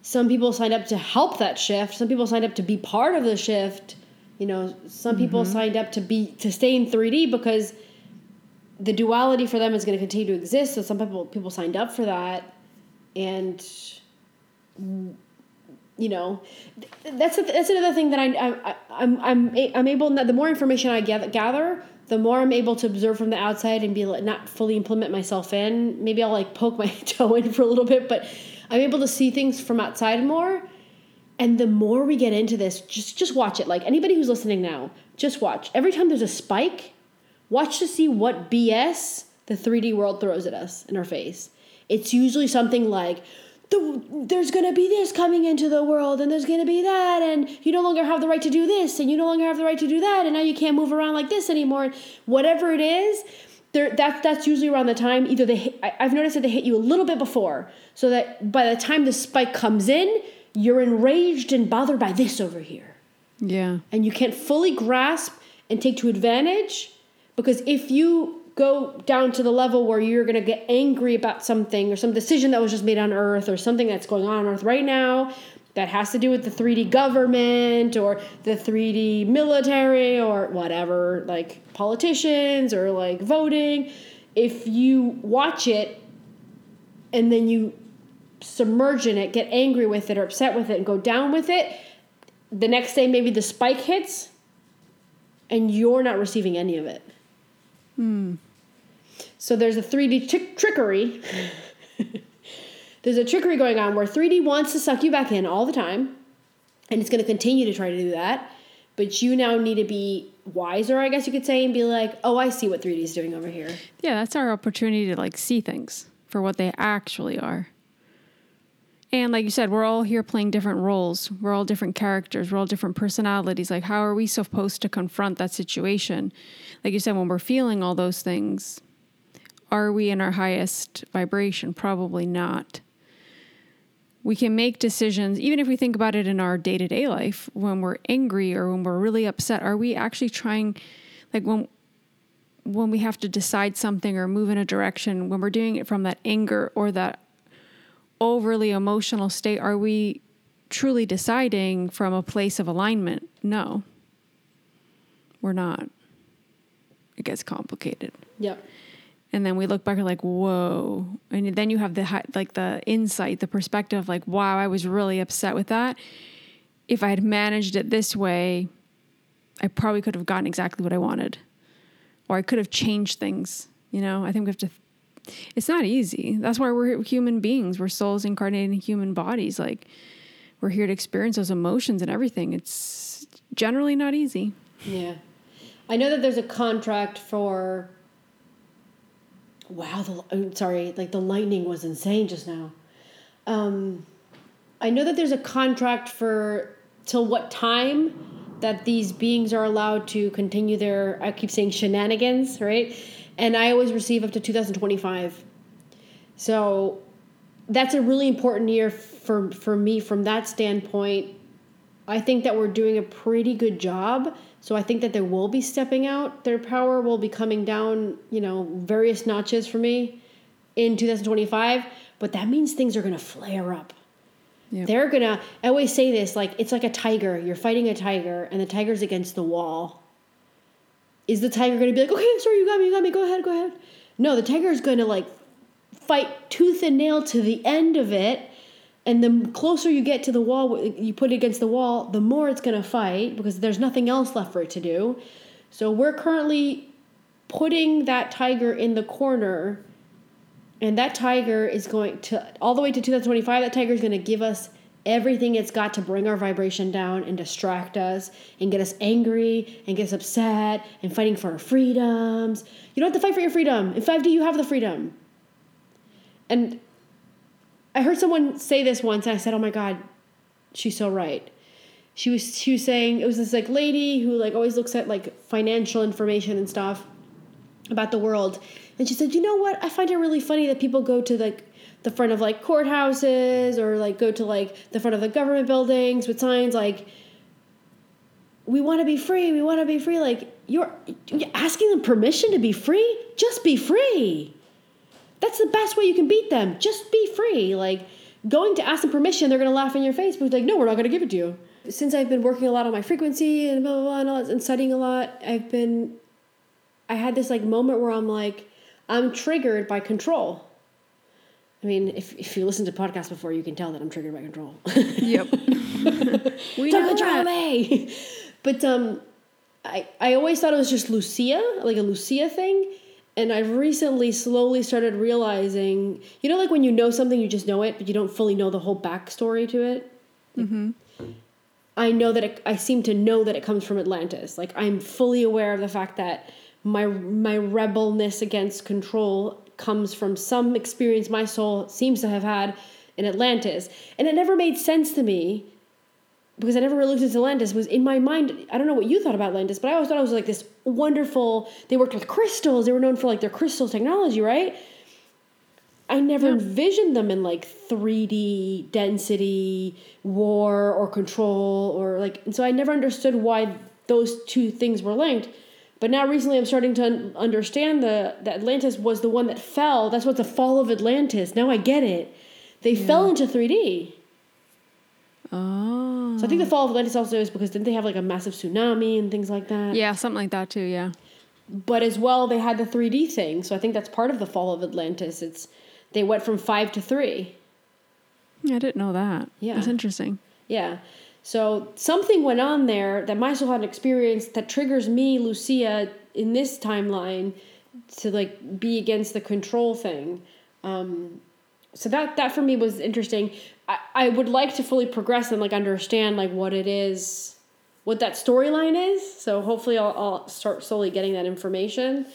Some people signed up to help that shift. Some people signed up to be part of the shift. You know, some mm-hmm. people signed up to be to stay in three D because the duality for them is going to continue to exist. So some people people signed up for that. And, you know, that's a, that's another thing that I, I, I'm I'm I'm able, the more information I gather, the more I'm able to observe from the outside and be like, not fully implement myself in. Maybe I'll like poke my toe in for a little bit, but I'm able to see things from outside more. And the more we get into this, just just watch it. Like anybody who's listening now, just watch. Every time there's a spike, watch to see what B S the three D world throws at us in our face. It's usually something like, the, there's going to be this coming into the world and there's going to be that and you no longer have the right to do this and you no longer have the right to do that and now you can't move around like this anymore. Whatever it is, there that, that's usually around the time. Either they, I, I've noticed that they hit you a little bit before so that by the time the spike comes in, you're enraged and bothered by this over here. Yeah. And you can't fully grasp and take to advantage because if you go down to the level where you're going to get angry about something or some decision that was just made on Earth or something that's going on on Earth right now that has to do with the three D government or the three D military or whatever, like politicians or like voting. If you watch it and then you submerge in it, get angry with it or upset with it and go down with it, the next day maybe the spike hits and you're not receiving any of it. Hmm. So there's a three D tri- trickery. There's a trickery going on where three D wants to suck you back in all the time, and it's going to continue to try to do that. But you now need to be wiser, I guess you could say, and be like, oh, I see what three D is doing over here. Yeah, that's our opportunity to like see things for what they actually are. And like you said, we're all here playing different roles. We're all different characters. We're all different personalities. Like, how are we supposed to confront that situation? Like you said, when we're feeling all those things, are we in our highest vibration? Probably not. We can make decisions, even if we think about it in our day-to-day life, when we're angry or when we're really upset, are we actually trying, like when when we have to decide something or move in a direction, when we're doing it from that anger or that overly emotional state, are we truly deciding from a place of alignment? No, we're not. It gets complicated. Yep. And then we look back and like, whoa. And then you have the like the insight, the perspective, like, wow, I was really upset with that. If I had managed it this way, I probably could have gotten exactly what I wanted. Or I could have changed things. You know, I think we have to, it's not easy. That's why we're human beings. We're souls incarnated in human bodies. Like, we're here to experience those emotions and everything. It's generally not easy. Yeah. I know that there's a contract for... Wow, the, I'm sorry, like the lightning was insane just now. Um, I know that there's a contract for till what time that these beings are allowed to continue their, I keep saying shenanigans, right? And I always receive up to two thousand twenty-five. So that's a really important year for, for me from that standpoint. I think that we're doing a pretty good job. So I think that they will be stepping out. Their power will be coming down, you know, various notches for me in two thousand twenty-five. But that means things are going to flare up. Yep. They're going to, I always say this, like, it's like a tiger. You're fighting a tiger and the tiger's against the wall. Is the tiger going to be like, okay, I'm sorry, you got me, you got me, go ahead, go ahead. No, the tiger is going to like fight tooth and nail to the end of it. And the closer you get to the wall, you put it against the wall, the more it's going to fight because there's nothing else left for it to do. So we're currently putting that tiger in the corner, and that tiger is going to, all the way to two thousand twenty-five, that tiger is going to give us everything it's got to bring our vibration down and distract us and get us angry and get us upset and fighting for our freedoms. You don't have to fight for your freedom. In five D, you have the freedom. And I heard someone say this once, and I said, oh my God, she's so right. She was she was saying, it was this like lady who like always looks at like financial information and stuff about the world. And she said, you know what? I find it really funny that people go to like the front of like courthouses or like go to like the front of the government buildings with signs like, we want to be free, we want to be free. Like, you're, you're asking them permission to be free? Just be free. That's the best way you can beat them. Just be free. Like, going to ask them permission, they're going to laugh in your face, but like, no, we're not going to give it to you. Since I've been working a lot on my frequency and blah, blah, blah, and, all that, and studying a lot, I've been, I had this like moment where I'm like, I'm triggered by control. I mean, if if you listen to podcasts before, you can tell that I'm triggered by control. Yep. We know that. But um, I, I always thought it was just Lucia, like a Lucia thing. And I've recently slowly started realizing, you know, like when you know something, you just know it, but you don't fully know the whole backstory to it. Like, mm-hmm. I know that it, I seem to know that it comes from Atlantis. Like, I'm fully aware of the fact that my my rebelness against control comes from some experience my soul seems to have had in Atlantis. And it never made sense to me because I never really looked into Atlantis. It was in my mind, I don't know what you thought about Atlantis, but I always thought it was like this wonderful, they worked with crystals, they were known for like their crystal technology, right? I never yeah. envisioned them in like three D density, war or control or like, and so I never understood why those two things were linked. But now recently I'm starting to un- understand the that Atlantis was the one that fell. That's what the fall of Atlantis. Now I get it. They yeah. fell into three D. Oh. So I think the fall of Atlantis also is because didn't they have like a massive tsunami and things like that? Yeah, something like that too, yeah. But as well, they had the three D thing. So I think that's part of the fall of Atlantis. It's they went from five to three. Yeah, I didn't know that. Yeah. That's interesting. Yeah. So something went on there that my soul had experienced that triggers me, Lucia, in this timeline to like be against the control thing. Um, so that, that for me was interesting. I, I would like to fully progress and like understand like what it is, what that storyline is. So hopefully I'll, I'll start slowly getting that information.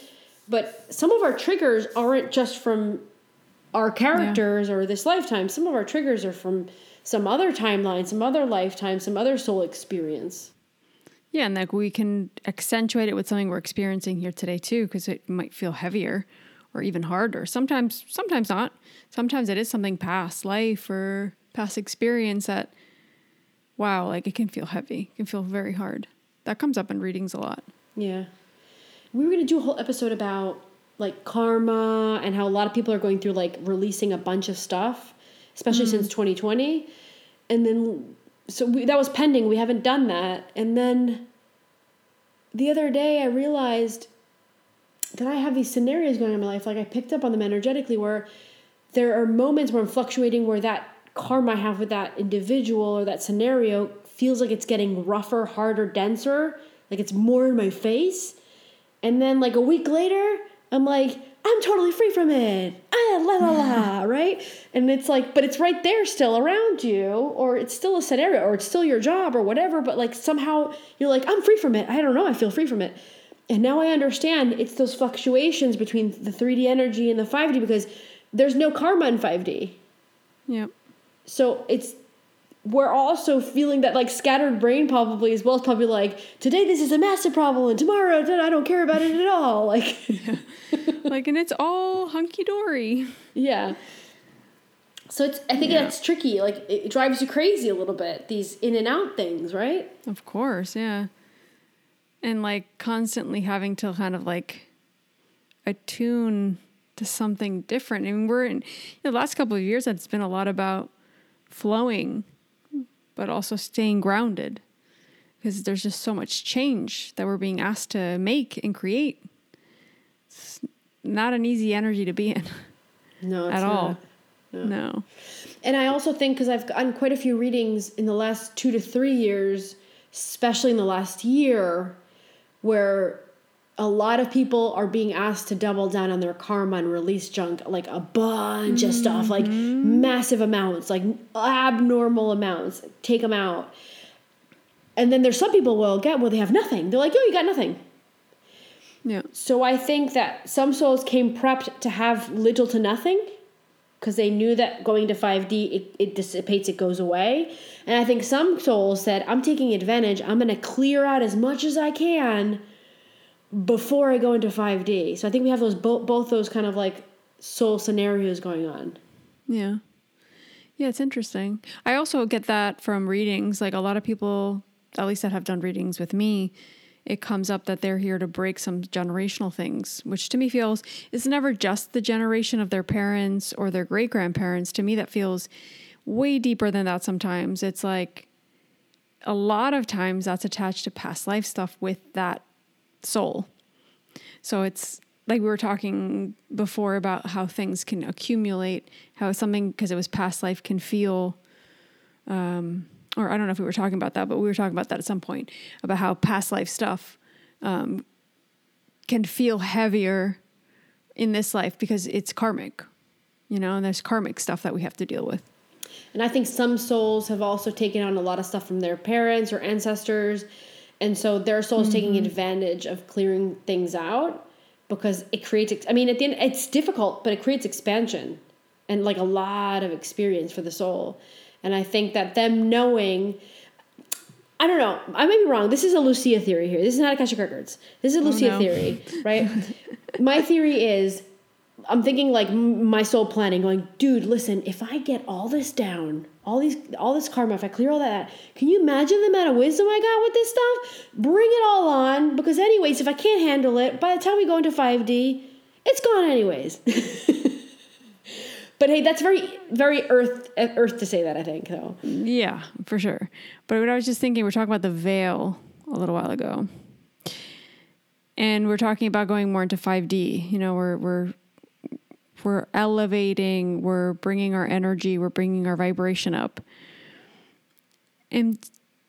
But some of our triggers aren't just from our characters yeah. or this lifetime. Some of our triggers are from some other timeline, some other lifetime, some other soul experience. Yeah, and like we can accentuate it with something we're experiencing here today too, because it might feel heavier or even harder. Sometimes, sometimes not. Sometimes it is something past life or past experience that, wow, like it can feel heavy. It can feel very hard. That comes up in readings a lot. Yeah. We were going to do a whole episode about like karma and how a lot of people are going through like releasing a bunch of stuff, especially mm. since twenty twenty. And then, so we, that was pending. We haven't done that. And then the other day I realized that I have these scenarios going on in my life. Like I picked up on them energetically where there are moments where I'm fluctuating where that karma I have with that individual or that scenario feels like it's getting rougher, harder, denser. Like it's more in my face. And then like a week later, I'm like, I'm totally free from it. Ah, la, la, la, right? And it's like, but it's right there still around you, or it's still a scenario, or it's still your job or whatever. But like somehow you're like, I'm free from it. I don't know. I feel free from it. And now I understand it's those fluctuations between the three D energy and the five D because there's no karma in five D. Yep. So it's, we're also feeling that like scattered brain probably as well. It's probably like, today this is a massive problem and tomorrow I don't care about it at all. Like, yeah. like, and it's all hunky-dory. Yeah. So it's, I think yeah. that's tricky. Like it drives you crazy a little bit, these in and out things, right? Of course. Yeah. And like constantly having to kind of like attune to something different. I mean, we're in you know, the last couple of years, it's been a lot about flowing, but also staying grounded because there's just so much change that we're being asked to make and create. It's not an easy energy to be in. No, it's at not. all. No. no. And I also think because I've gotten quite a few readings in the last two to three years, especially in the last year, where a lot of people are being asked to double down on their karma and release junk, like a bunch mm-hmm. of stuff, like massive amounts, like abnormal amounts, take them out. And then there's some people, well, get, well, they have nothing. They're like, yo, you got nothing. Yeah. So I think that some souls came prepped to have little to nothing because they knew that going to five D, it, it dissipates, it goes away. And I think some souls said, I'm taking advantage. I'm going to clear out as much as I can before I go into five D. So I think we have those both both those kind of like soul scenarios going on. Yeah. Yeah, it's interesting. I also get that from readings. Like a lot of people, at least that have done readings with me, it comes up that they're here to break some generational things, which to me feels, it's never just the generation of their parents or their great-grandparents. To me, that feels way deeper than that sometimes. It's like a lot of times that's attached to past life stuff with that soul. So it's like we were talking before about how things can accumulate, how something, because it was past life, can feel, um, or I don't know if we were talking about that, but we were talking about that at some point, about how past life stuff um, can feel heavier in this life because it's karmic, you know, and there's karmic stuff that we have to deal with. And I think some souls have also taken on a lot of stuff from their parents or ancestors. And so their soul's mm-hmm. taking advantage of clearing things out because it creates, I mean, at the end, it's difficult, but it creates expansion and like a lot of experience for the soul. And I think that them knowing, I don't know, I may be wrong. This is a Lucia theory here. This is not Akashic Records. This is a Lucia oh, no. theory, right? My theory is I'm thinking like my soul planning, going, dude, listen, if I get all this down, all these, all this karma, if I clear all that, can you imagine the amount of wisdom I got with this stuff? Bring it all on, because anyways, if I can't handle it, by the time we go into five D, it's gone anyways. But hey, that's very, very earth, earth to say that, I think, though. So. Yeah, for sure. But what I was just thinking, we're talking about the veil a little while ago, and we're talking about going more into five D. You know, we're we're we're elevating, we're bringing our energy, we're bringing our vibration up. And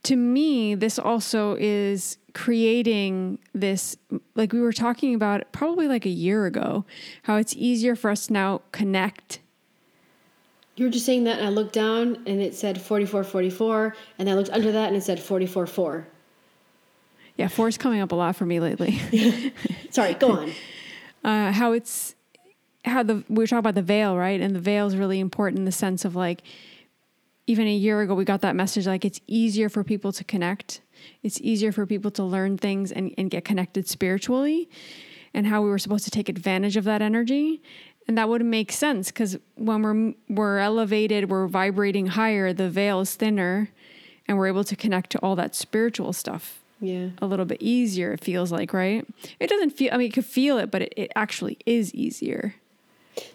to me, this also is creating this, like we were talking about probably like a year ago, how it's easier for us to now connect. You were just saying that, and I looked down and it said forty-four forty-four, and I looked under that and it said forty-four four. Yeah, four is coming up a lot for me lately. Sorry, go on. Uh, how it's, how the, we were talking about the veil, right? And the veil is really important in the sense of like, even a year ago, we got that message, like it's easier for people to connect. It's easier for people to learn things and, and get connected spiritually, and how we were supposed to take advantage of that energy. And that would make sense, because when we're, we're elevated, we're vibrating higher, the veil is thinner, and we're able to connect to all that spiritual stuff. Yeah, a little bit easier, it feels like, right? It doesn't feel, I mean, you could feel it, but it, it actually is easier.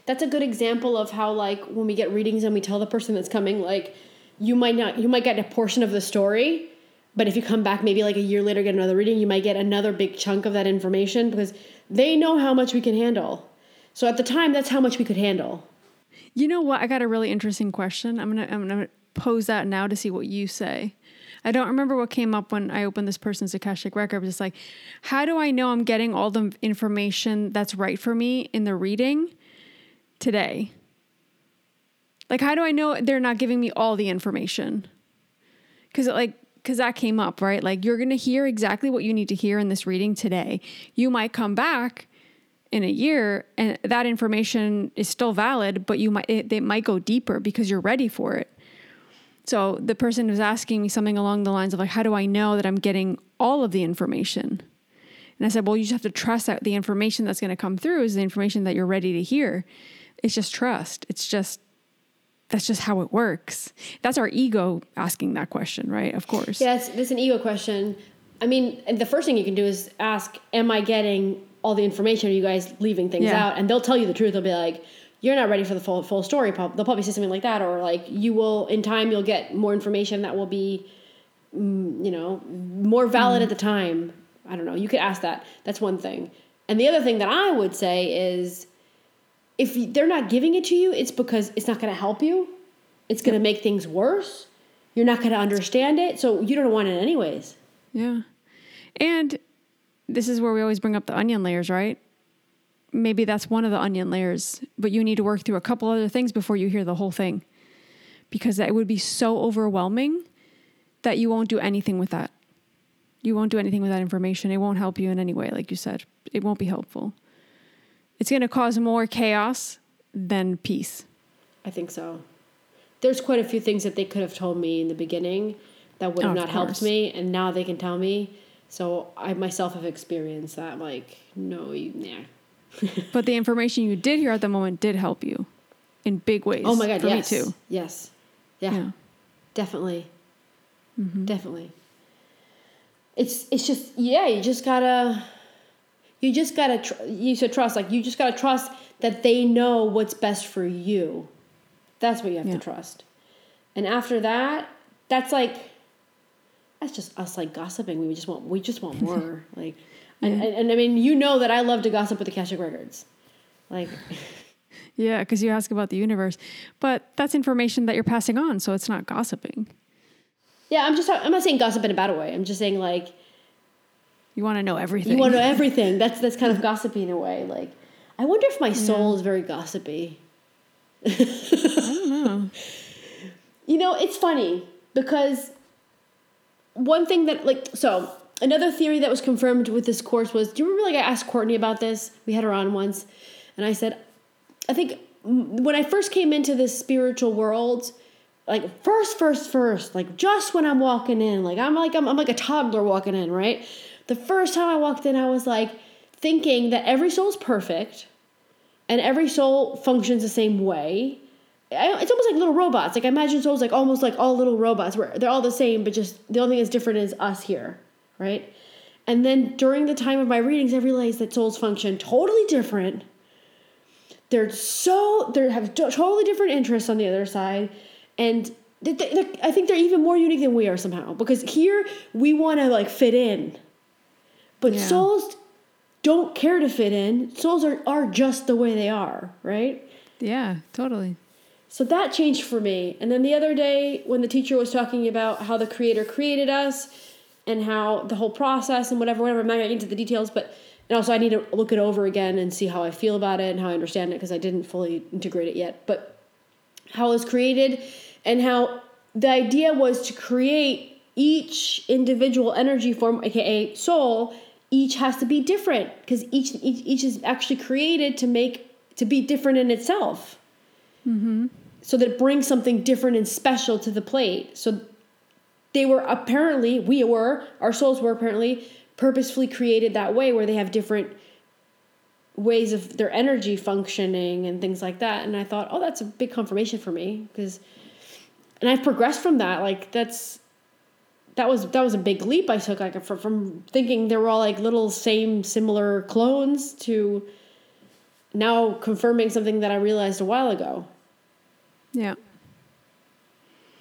That's a good example of how, like, when we get readings and we tell the person that's coming, like, you might not, you might get a portion of the story, but if you come back maybe like a year later, get another reading, you might get another big chunk of that information, because they know how much we can handle. So at the time, that's how much we could handle. You know what? I got a really interesting question. I'm gonna, I'm gonna pose that now to see what you say. I don't remember what came up when I opened this person's Akashic record. It's like, how do I know I'm getting all the information that's right for me in the reading today? Like, how do I know they're not giving me all the information? Because like, because that came up, right? Like, you're going to hear exactly what you need to hear in this reading today. You might come back in a year and that information is still valid, but you might, it, it might go deeper because you're ready for it. So the person was asking me something along the lines of like, how do I know that I'm getting all of the information? And I said, well, you just have to trust that the information that's going to come through is the information that you're ready to hear. It's just trust. It's just, that's just how it works. That's our ego asking that question, right? Of course. Yes, yeah, it's an ego question. I mean, the first thing you can do is ask, am I getting all the information? Are you guys leaving things yeah. out? And they'll tell you the truth. They'll be like, you're not ready for the full full story. They'll probably say something like that, or like, you will, in time, you'll get more information that will be, you know, more valid mm. at the time. I don't know. You could ask that. That's one thing. And the other thing that I would say is, if they're not giving it to you, it's because it's not going to help you. It's going to yep. make things worse. You're not going to understand it. So you don't want it anyways. Yeah. And this is where we always bring up the onion layers, right? Maybe that's one of the onion layers, but you need to work through a couple other things before you hear the whole thing, because that would be so overwhelming that you won't do anything with that. You won't do anything with that information. It won't help you in any way. Like you said, it won't be helpful. It's going to cause more chaos than peace. I think so. There's quite a few things that they could have told me in the beginning that would have not helped me, and now they can tell me. So I myself have experienced that. Like, no, you, nah. But the information you did hear at the moment did help you in big ways. Oh my God, for yes. me too. Yes. Yeah. yeah. Definitely. Mm-hmm. Definitely. It's it's just yeah, you just got to you just got to tr- you should trust like you just got to trust that they know what's best for you. That's what you have yeah. to trust. And after that, that's like that's just us like gossiping. We just want we just want more. Like Yeah. And, and, and I mean, you know that I love to gossip with the Akashic Records. Like, yeah, because you ask about the universe, but that's information that you're passing on. So it's not gossiping. Yeah. I'm just, I'm not saying gossip in a bad way. I'm just saying like, you want to know everything. You want to know everything. That's, that's kind of gossipy in a way. Like, I wonder if my soul yeah. is very gossipy. I don't know. You know, it's funny because one thing that like, so another theory that was confirmed with this course was, do you remember, like, I asked Courtney about this? We had her on once, and I said, I think when I first came into this spiritual world, like, first, first, first, like, just when I'm walking in, like, I'm like, I'm, I'm like a toddler walking in, right? The first time I walked in, I was, like, thinking that every soul's perfect, And every soul functions the same way. I, it's almost like little robots. Like, I imagine souls like almost like all little robots, where they're all the same, but just the only thing that's different is us here, right? And then during the time of my readings, I realized that souls function totally different. They're so, they have totally different interests on the other side. And they, they, I think they're even more unique than we are somehow, because here we want to like fit in, but yeah. souls don't care to fit in. Souls are, are just the way they are, right? Yeah, totally. So that changed for me. And then the other day when the teacher was talking about how the creator created us and how the whole process and whatever, whatever, I'm not going to get into the details, but, and also I need to look it over again and see how I feel about it and how I understand it, because I didn't fully integrate it yet, but how it was created and how the idea was to create each individual energy form, aka soul. Each has to be different, because each, each each is actually created to make to be different in itself, mm-hmm. so that it brings something different and special to the plate. So they were apparently, we were, our souls were apparently purposefully created that way, where they have different ways of their energy functioning and things like that. And I thought, oh, that's a big confirmation for me, because, and I've progressed from that. Like that's. That was that was a big leap I took, like from, from thinking they were all like little same similar clones to now confirming something that I realized a while ago. Yeah.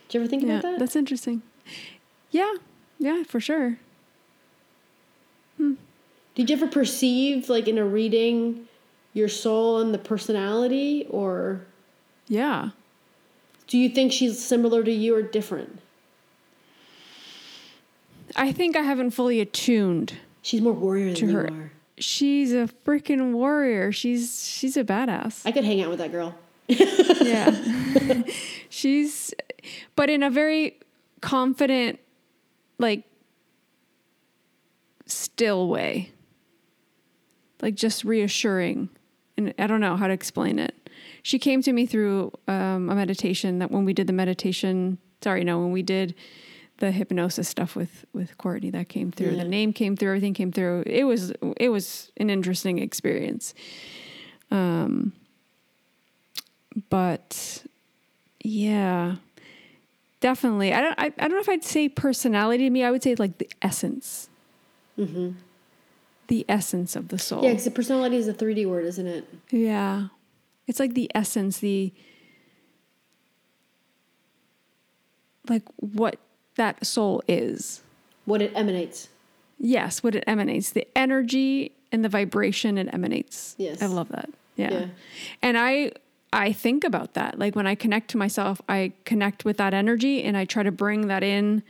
Did you ever think yeah, about that? That's interesting. Yeah, yeah, for sure. Hmm. Did you ever perceive, like in a reading, your soul and the personality, or? Yeah. Do you think she's similar to you or different? I think I haven't fully attuned. She's more warrior than you are. She's a freaking warrior. She's she's a badass. I could hang out with that girl. Yeah. She's, but in a very confident, like, still way. Like, just reassuring. And I don't know how to explain it. She came to me through um, a meditation that when we did the meditation, sorry, no, when we did... the hypnosis stuff with, with Courtney that came through, yeah. The name came through, everything came through. It was, it was an interesting experience. Um, but yeah, definitely. I don't, I, I don't know if I'd say personality to me. I would say like the essence, mm-hmm. the essence of the soul. Yeah. Cause the personality is a three D word, isn't it? Yeah. It's like the essence, the, like what, that soul is. What it emanates. Yes, what it emanates. The energy and the vibration it emanates. Yes. I love that. Yeah. yeah. And I I think about that. Like when I connect to myself, I connect with that energy and I try to bring that in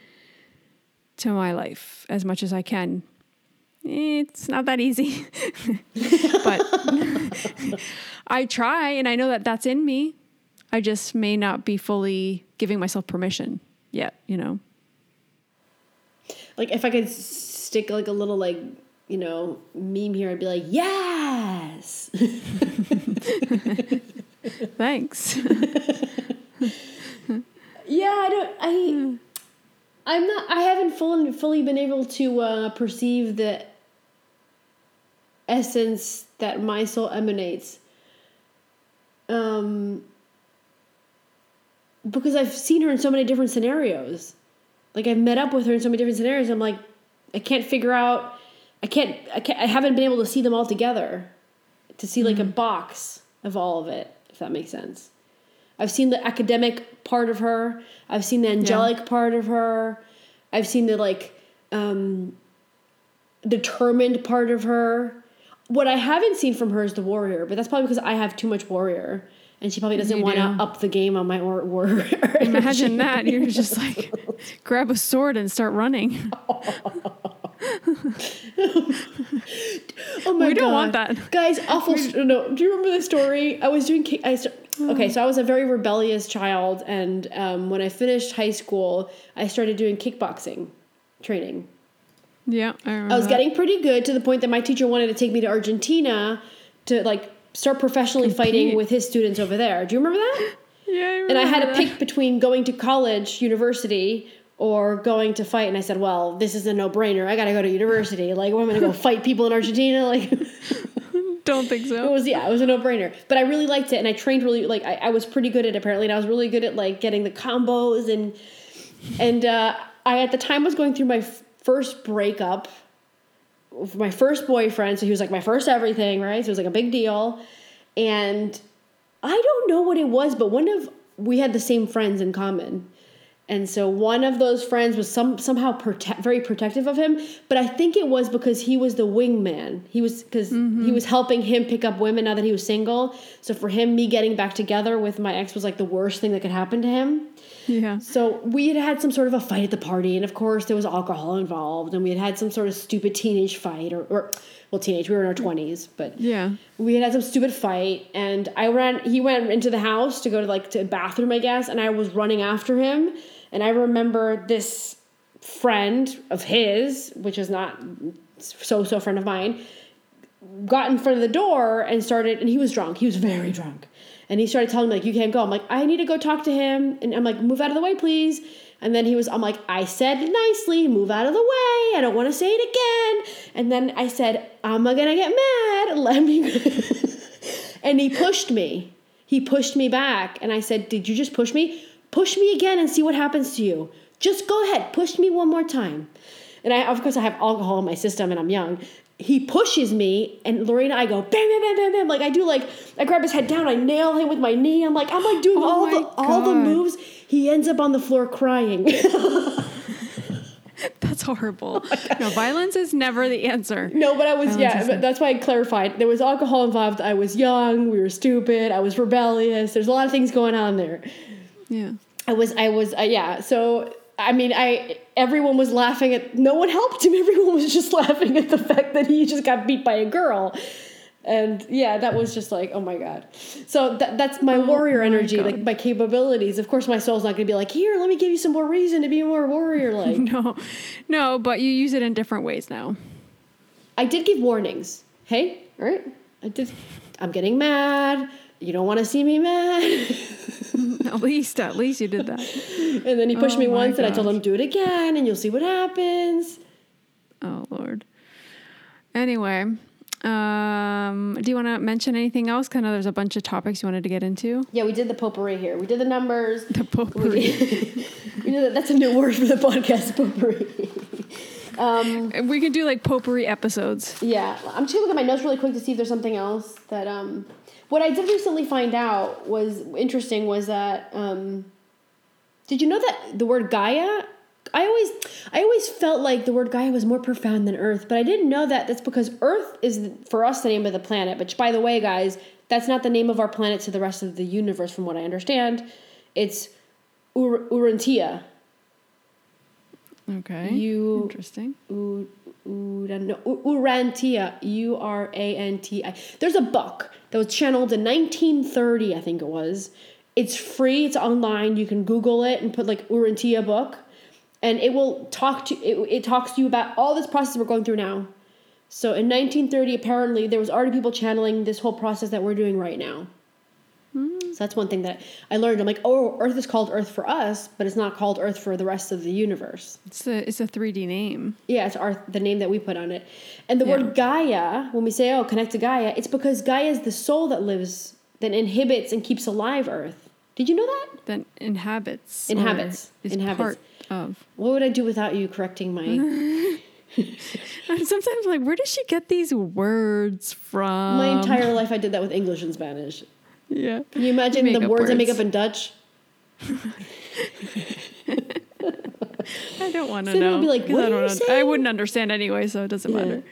to my life as much as I can. It's not that easy. But I try, and I know that that's in me. I just may not be fully giving myself permission yet, you know. Like if I could stick like a little like, you know, meme here, I'd be like, yes. Thanks. yeah, I don't, I, mm. I'm not, I haven't full, fully been able to uh, perceive the essence that my soul emanates. Um, because I've seen her in so many different scenarios. Like I've met up with her in so many different scenarios. I'm like, I can't figure out, I can't, I can't, I haven't been able to see them all together, to see like mm-hmm. a box of all of it, if that makes sense. I've seen the academic part of her. I've seen the angelic yeah. part of her. I've seen the like, um, determined part of her. What I haven't seen from her is the warrior, but that's probably because I have too much warrior. And she probably doesn't want to up the game on my war. war Imagine that. You're just like, grab a sword and start running. Oh, oh my God. We don't God. want that. Guys, awful. St- no, do you remember the story? I was doing... I st- okay, so I was a very rebellious child. And um, when I finished high school, I started doing kickboxing training. Yeah, I remember. I was that. getting pretty good, to the point that my teacher wanted to take me to Argentina to like... start professionally Compete. fighting with his students over there. Do you remember that? Yeah, I remember. And I had to pick between going to college, university, or going to fight. And I said, well, this is a no-brainer. I got to go to university. Like, well, I'm going to go fight people in Argentina. Like, Don't think so. It was, yeah, it was a no-brainer. But I really liked it, and I trained really, like, I, I was pretty good at it, apparently, and I was really good at, like, getting the combos, and, and uh, I, at the time, was going through my f- first breakup with my first boyfriend, so he was, like, my first everything, right? So it was, like, a big deal, and I don't know what it was, but one of, we had the same friends in common. And so one of those friends was some somehow prote- very protective of him, but I think it was because he was the wingman. He was because mm-hmm. he was helping him pick up women now that he was single. So for him, me getting back together with my ex was like the worst thing that could happen to him. Yeah. So we had had some sort of a fight at the party, and of course there was alcohol involved, and we had had some sort of stupid teenage fight, or, or well, teenage. We were in our twenties, but yeah, we had had some stupid fight, and I ran. He went into the house to go to like to the bathroom, I guess, and I was running after him. And I remember this friend of his, which is not so-so friend of mine, got in front of the door and started, and he was drunk. He was very drunk. And he started telling me, like, you can't go. I'm like, I need to go talk to him. And I'm like, move out of the way, please. And then he was, I'm like, I said nicely, move out of the way. I don't want to say it again. And then I said, I'm going to get mad. Let me. And he pushed me. He pushed me back. And I said, did you just push me? Push me again and see what happens to you. Just go ahead. Push me one more time. And I, of course, I have alcohol in my system and I'm young. He pushes me and Lorena, I go, bam, bam, bam, bam, bam. Like I do like, I grab his head down. I nail him with my knee. I'm like, I'm like doing oh all the God. all the moves. He ends up on the floor crying. That's horrible. Oh no, violence is never the answer. No, but I was, violence yeah, but that's why I clarified. There was alcohol involved. I was young. We were stupid. I was rebellious. There's a lot of things going on there. Yeah. I was, I was, uh, yeah. So, I mean, I, everyone was laughing at, no one helped him. Everyone was just laughing at the fact that he just got beat by a girl. And yeah, that was just like, oh my God. So th- that's my warrior oh energy, my like my capabilities. Of course, my soul's not going to be like, here, let me give you some more reason to be more warrior-like. no, no, but you use it in different ways now. I did give warnings. Hey, all right. I did. I'm getting mad. You don't want to see me mad. At least, at least you did that. And then he pushed oh me once gosh. and I told him, do it again and you'll see what happens. Oh, Lord. Anyway, um, do you want to mention anything else? Kind of there's a bunch of topics you wanted to get into. Yeah, we did the potpourri here. We did the numbers. The potpourri. You know, that's a new word for the podcast, potpourri. um, we could do like potpourri episodes. Yeah. I'm just going to look at my notes really quick to see if there's something else that... Um, What I did recently find out was interesting was that, um, did you know that the word Gaia, I always, I always felt like the word Gaia was more profound than Earth, but I didn't know that. That's because Earth is for us the name of the planet, which by the way, guys, that's not the name of our planet to the rest of the universe. From what I understand, it's Ur- Urantia. Okay. You, Interesting. U- Uran- Urantia. U R A N T I. There's a book that was channeled in nineteen thirty, I think it was. It's free. It's online. You can Google it and put like Urantia book. And it will talk to, it, it talks to you about all this process we're going through now. So in nineteen thirty, apparently, there was already people channeling this whole process that we're doing right now. Mm. So that's one thing that I learned. I'm like, oh, Earth is called Earth for us, but it's not called Earth for the rest of the universe. It's a it's a three D name. Yeah, it's our the name that we put on it. And the yeah. word Gaia, when we say, oh, connect to Gaia, it's because Gaia is the soul that lives, that inhibits and keeps alive Earth. Did you know that? That inhabits. Inhabits. Is inhabits. Part of. What would I do without you correcting my... I'm sometimes like, where does she get these words from? My entire life I did that with English and Spanish. Yeah. Can you imagine make the words, words I make up in Dutch? I don't want to so know. Would be like, what I, don't I wouldn't understand anyway, so it doesn't yeah. matter.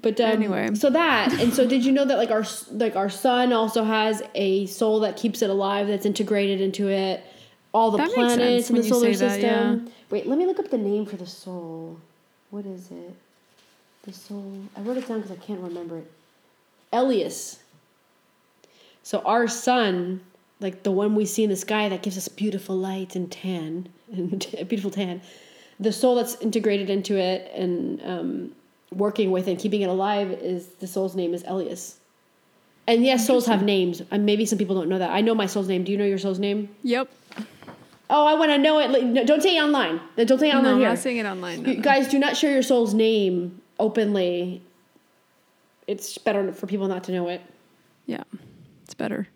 But um, anyway, so that and so did you know that like our like our sun also has a soul that keeps it alive that's integrated into it? All the that planets in the solar system. That, yeah. Wait, let me look up the name for the soul. What is it? The soul. I wrote it down because I can't remember it. Elias. So our sun, like the one we see in the sky that gives us beautiful light and tan, and beautiful tan, the soul that's integrated into it and um, working with and keeping it alive is, the soul's name is Elias. And yes, souls have names. And maybe some people don't know that. I know my soul's name. Do you know your soul's name? Yep. Oh, I want to know it. No, don't say it online. Don't say it online no, here. No, I'm not saying it online. No, you, no. Guys, do not share your soul's name openly. it's better for people not to know it. Yeah, it's better.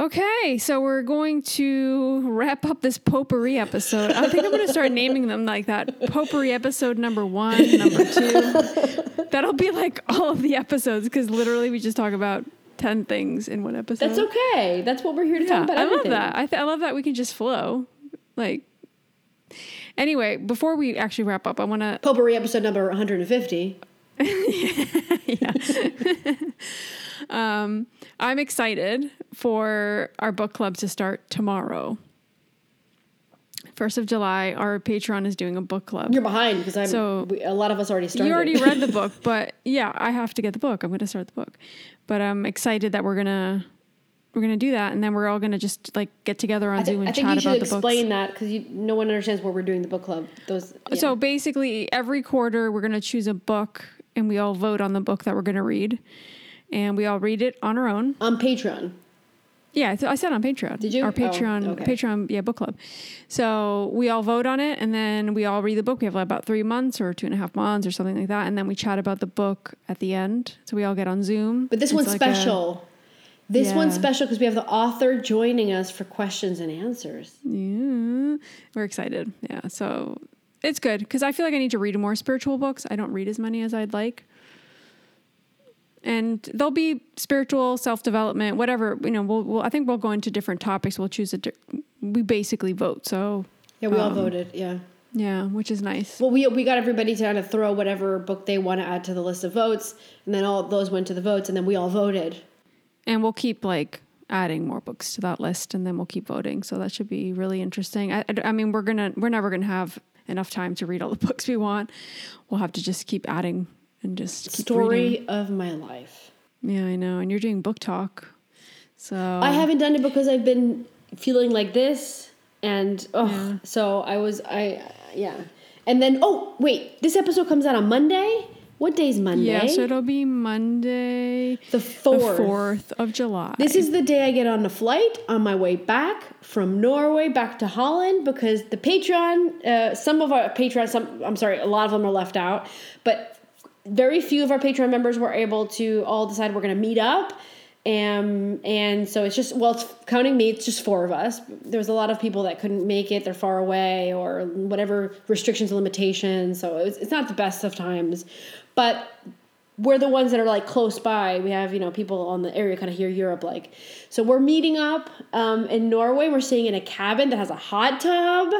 Okay, so we're going to wrap up this potpourri episode. I think I'm going to start naming them like that. Potpourri episode number one, number two. That'll be like all of the episodes, because literally we just talk about ten things in one episode. That's okay. That's what we're here to yeah, talk about. I everything. love that. I, th- I love that we can just flow. Like, anyway, before we actually wrap up, I want to... Potpourri episode number one hundred fifty. yeah. yeah. um, I'm excited for our book club to start tomorrow. First of July, our Patreon is doing a book club. You're behind because I'm so, we, a lot of us already started. You already read the book, but yeah, I have to get the book. I'm going to start the book, but I'm excited that we're gonna we're gonna do that, and then we're all gonna just like get together on th- Zoom and chat about the books. I think you should explain that because no one understands why we're doing the book club. Those yeah. So basically, every quarter we're gonna choose a book, and we all vote on the book that we're gonna read, and we all read it on our own on Patreon. Yeah, I said on Patreon. Did you? Our Patreon, oh, okay. Patreon, yeah, book club. So we all vote on it, and then we all read the book. We have like about three months or two and a half months or something like that, and then we chat about the book at the end. So we all get on Zoom. But this it's one's like special. A, this yeah. one's special because we have the author joining us for questions and answers. Yeah, we're excited. Yeah, so it's good because I feel like I need to read more spiritual books. I don't read as many as I'd like. And there'll be spiritual self-development, whatever, you know, we'll, we'll, I think we'll go into different topics. We'll choose a, di- we basically vote. So yeah, we um, all voted. Yeah. Yeah. Which is nice. Well, we, we got everybody to kind of throw whatever book they want to add to the list of votes. And then all those went to the votes and then we all voted. And we'll keep like adding more books to that list and then we'll keep voting. So that should be really interesting. I, I, I mean, we're going to, we're never going to have enough time to read all the books we want. We'll have to just keep adding and just keep story reading. Of my life. Yeah, I know. And you're doing book talk. So I haven't done it because I've been feeling like this and oh, yeah. so I was I yeah. And then oh, wait, this episode comes out on Monday? What day's Monday? Yeah, so it'll be Monday the fourth. The fourth of July. This is the day I get on the flight on my way back from Norway back to Holland because the Patreon uh, some of our Patreon some I'm sorry, a lot of them are left out, but very few of our Patreon members were able to all decide we're going to meet up. Um, and so it's just, well, it's counting me, it's just four of us. There was a lot of people that couldn't make it. They're far away or whatever restrictions, limitations. So it was, it's not the best of times. But we're the ones that are like close by. We have, you know, people on the area kind of here, Europe like. So we're meeting up um, in Norway. We're staying in a cabin that has a hot tub.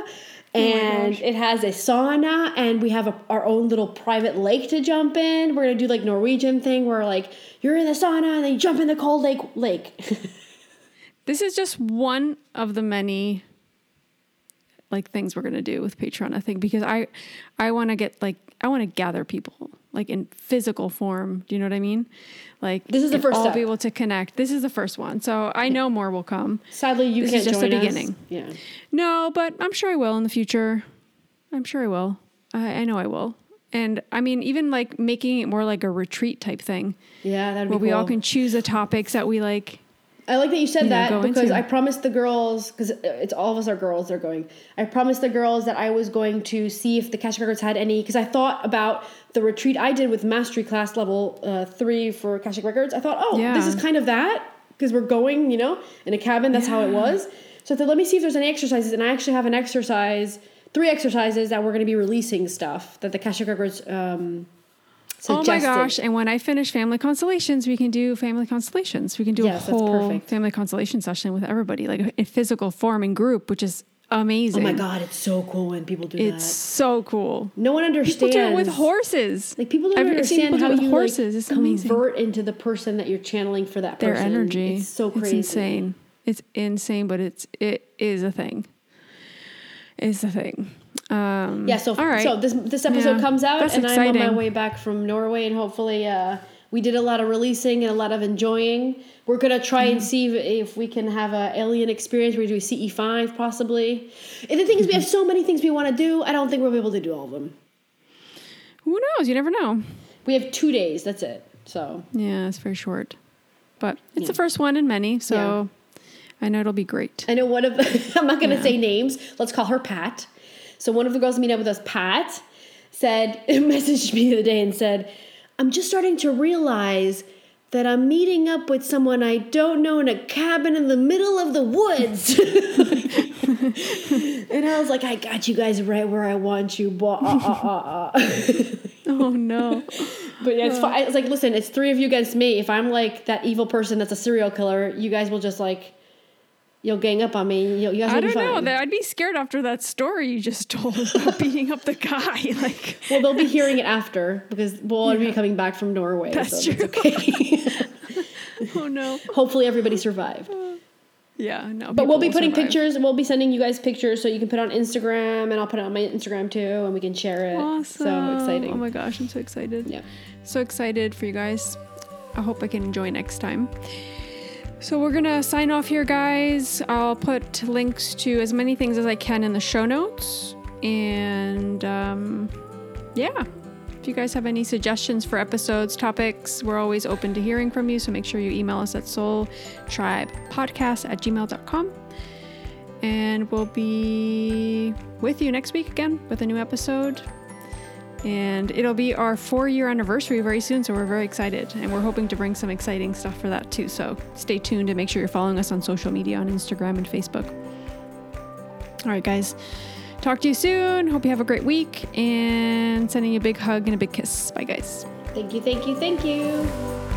And oh it has a sauna, and we have a, our own little private lake to jump in. We're going to do, like, Norwegian thing where, like, you're in the sauna, and then you jump in the cold lake. lake. This is just one of the many, like, things we're going to do with Patreon, I think, because I, I want to get, like, I want to gather people, like, in physical form. Do you know what I mean? Like, this is the first step. I'll be able to connect. This is the first one. So I know more will come. Sadly, you can't join us. This is just the beginning. Yeah. No, but I'm sure I will in the future. I'm sure I will. I, I know I will. And I mean, even like making it more like a retreat type thing. Yeah, that'd be cool. Where we all can choose the topics that we like. I like that you said that because I promised the girls, because it's all of us are girls that are going. I promised the girls that I was going to see if the Akashic Records had any, because I thought about the retreat I did with mastery class level uh, three for Akashic Records. I thought, oh, yeah. this is kind of that because we're going, you know, in a cabin. That's yeah. how it was. So I said, let me see if there's any exercises. And I actually have an exercise, three exercises that we're going to be releasing stuff that the Akashic Records um suggested. Oh my gosh. And when I finish family constellations, we can do family constellations. We can do yes, a whole family constellation session with everybody, like in physical form and group, which is amazing. Oh my God. It's so cool when people do it's that. It's so cool. No one understands. People do it with horses. Like people don't I've understand people how do you horses. Like, it's convert amazing. Into the person that you're channeling for that person. Their energy. It's so crazy. It's insane. It's insane, but it's, it is a thing. It's a thing. Um, yeah, so all right. so this this episode yeah, comes out, and exciting. I'm on my way back from Norway, and hopefully uh, we did a lot of releasing and a lot of enjoying. We're gonna try mm-hmm. and see if, if we can have an alien experience. We're gonna do a C E five possibly. And the thing mm-hmm. is, we have so many things we want to do. I don't think we'll be able to do all of them. Who knows? You never know. We have two days. That's it. So yeah, it's very short, but it's yeah. the first one in many. So yeah. I know it'll be great. I know one of the, I'm not gonna yeah. say names. Let's call her Pat. So one of the girls meeting up with us, Pat, said, messaged me the other day and said, I'm just starting to realize that I'm meeting up with someone I don't know in a cabin in the middle of the woods. And I was like, I got you guys right where I want you. Blah, ah, ah, ah, ah. Oh, no. But yeah, it's, fine. It's like, listen, it's three of you against me. If I'm like that evil person that's a serial killer, you guys will just like, you'll gang up on me. You'll, you guys I don't know. That, I'd be scared after that story you just told about beating up the guy. Like, well, they'll be hearing it after because we'll all yeah. be coming back from Norway. That's so true. That's okay. Oh, no. Hopefully everybody survived. Uh, yeah, no. But we'll be putting survive. pictures, and we'll be sending you guys pictures so you can put it on Instagram, and I'll put it on my Instagram too, and we can share it. Awesome. So exciting. Oh, my gosh. I'm so excited. Yeah. So excited for you guys. I hope I can enjoy next time. So we're going to sign off here, guys. I'll put links to as many things as I can in the show notes. And um, yeah, if you guys have any suggestions for episodes, topics, we're always open to hearing from you. So make sure you email us at soul tribe podcast at gmail dot com. And we'll be with you next week again with a new episode. And it'll be our four-year anniversary very soon, so we're very excited. And we're hoping to bring some exciting stuff for that, too. So stay tuned and make sure you're following us on social media, on Instagram and Facebook. All right, guys. Talk to you soon. Hope you have a great week. And sending you a big hug and a big kiss. Bye, guys. Thank you, thank you, thank you.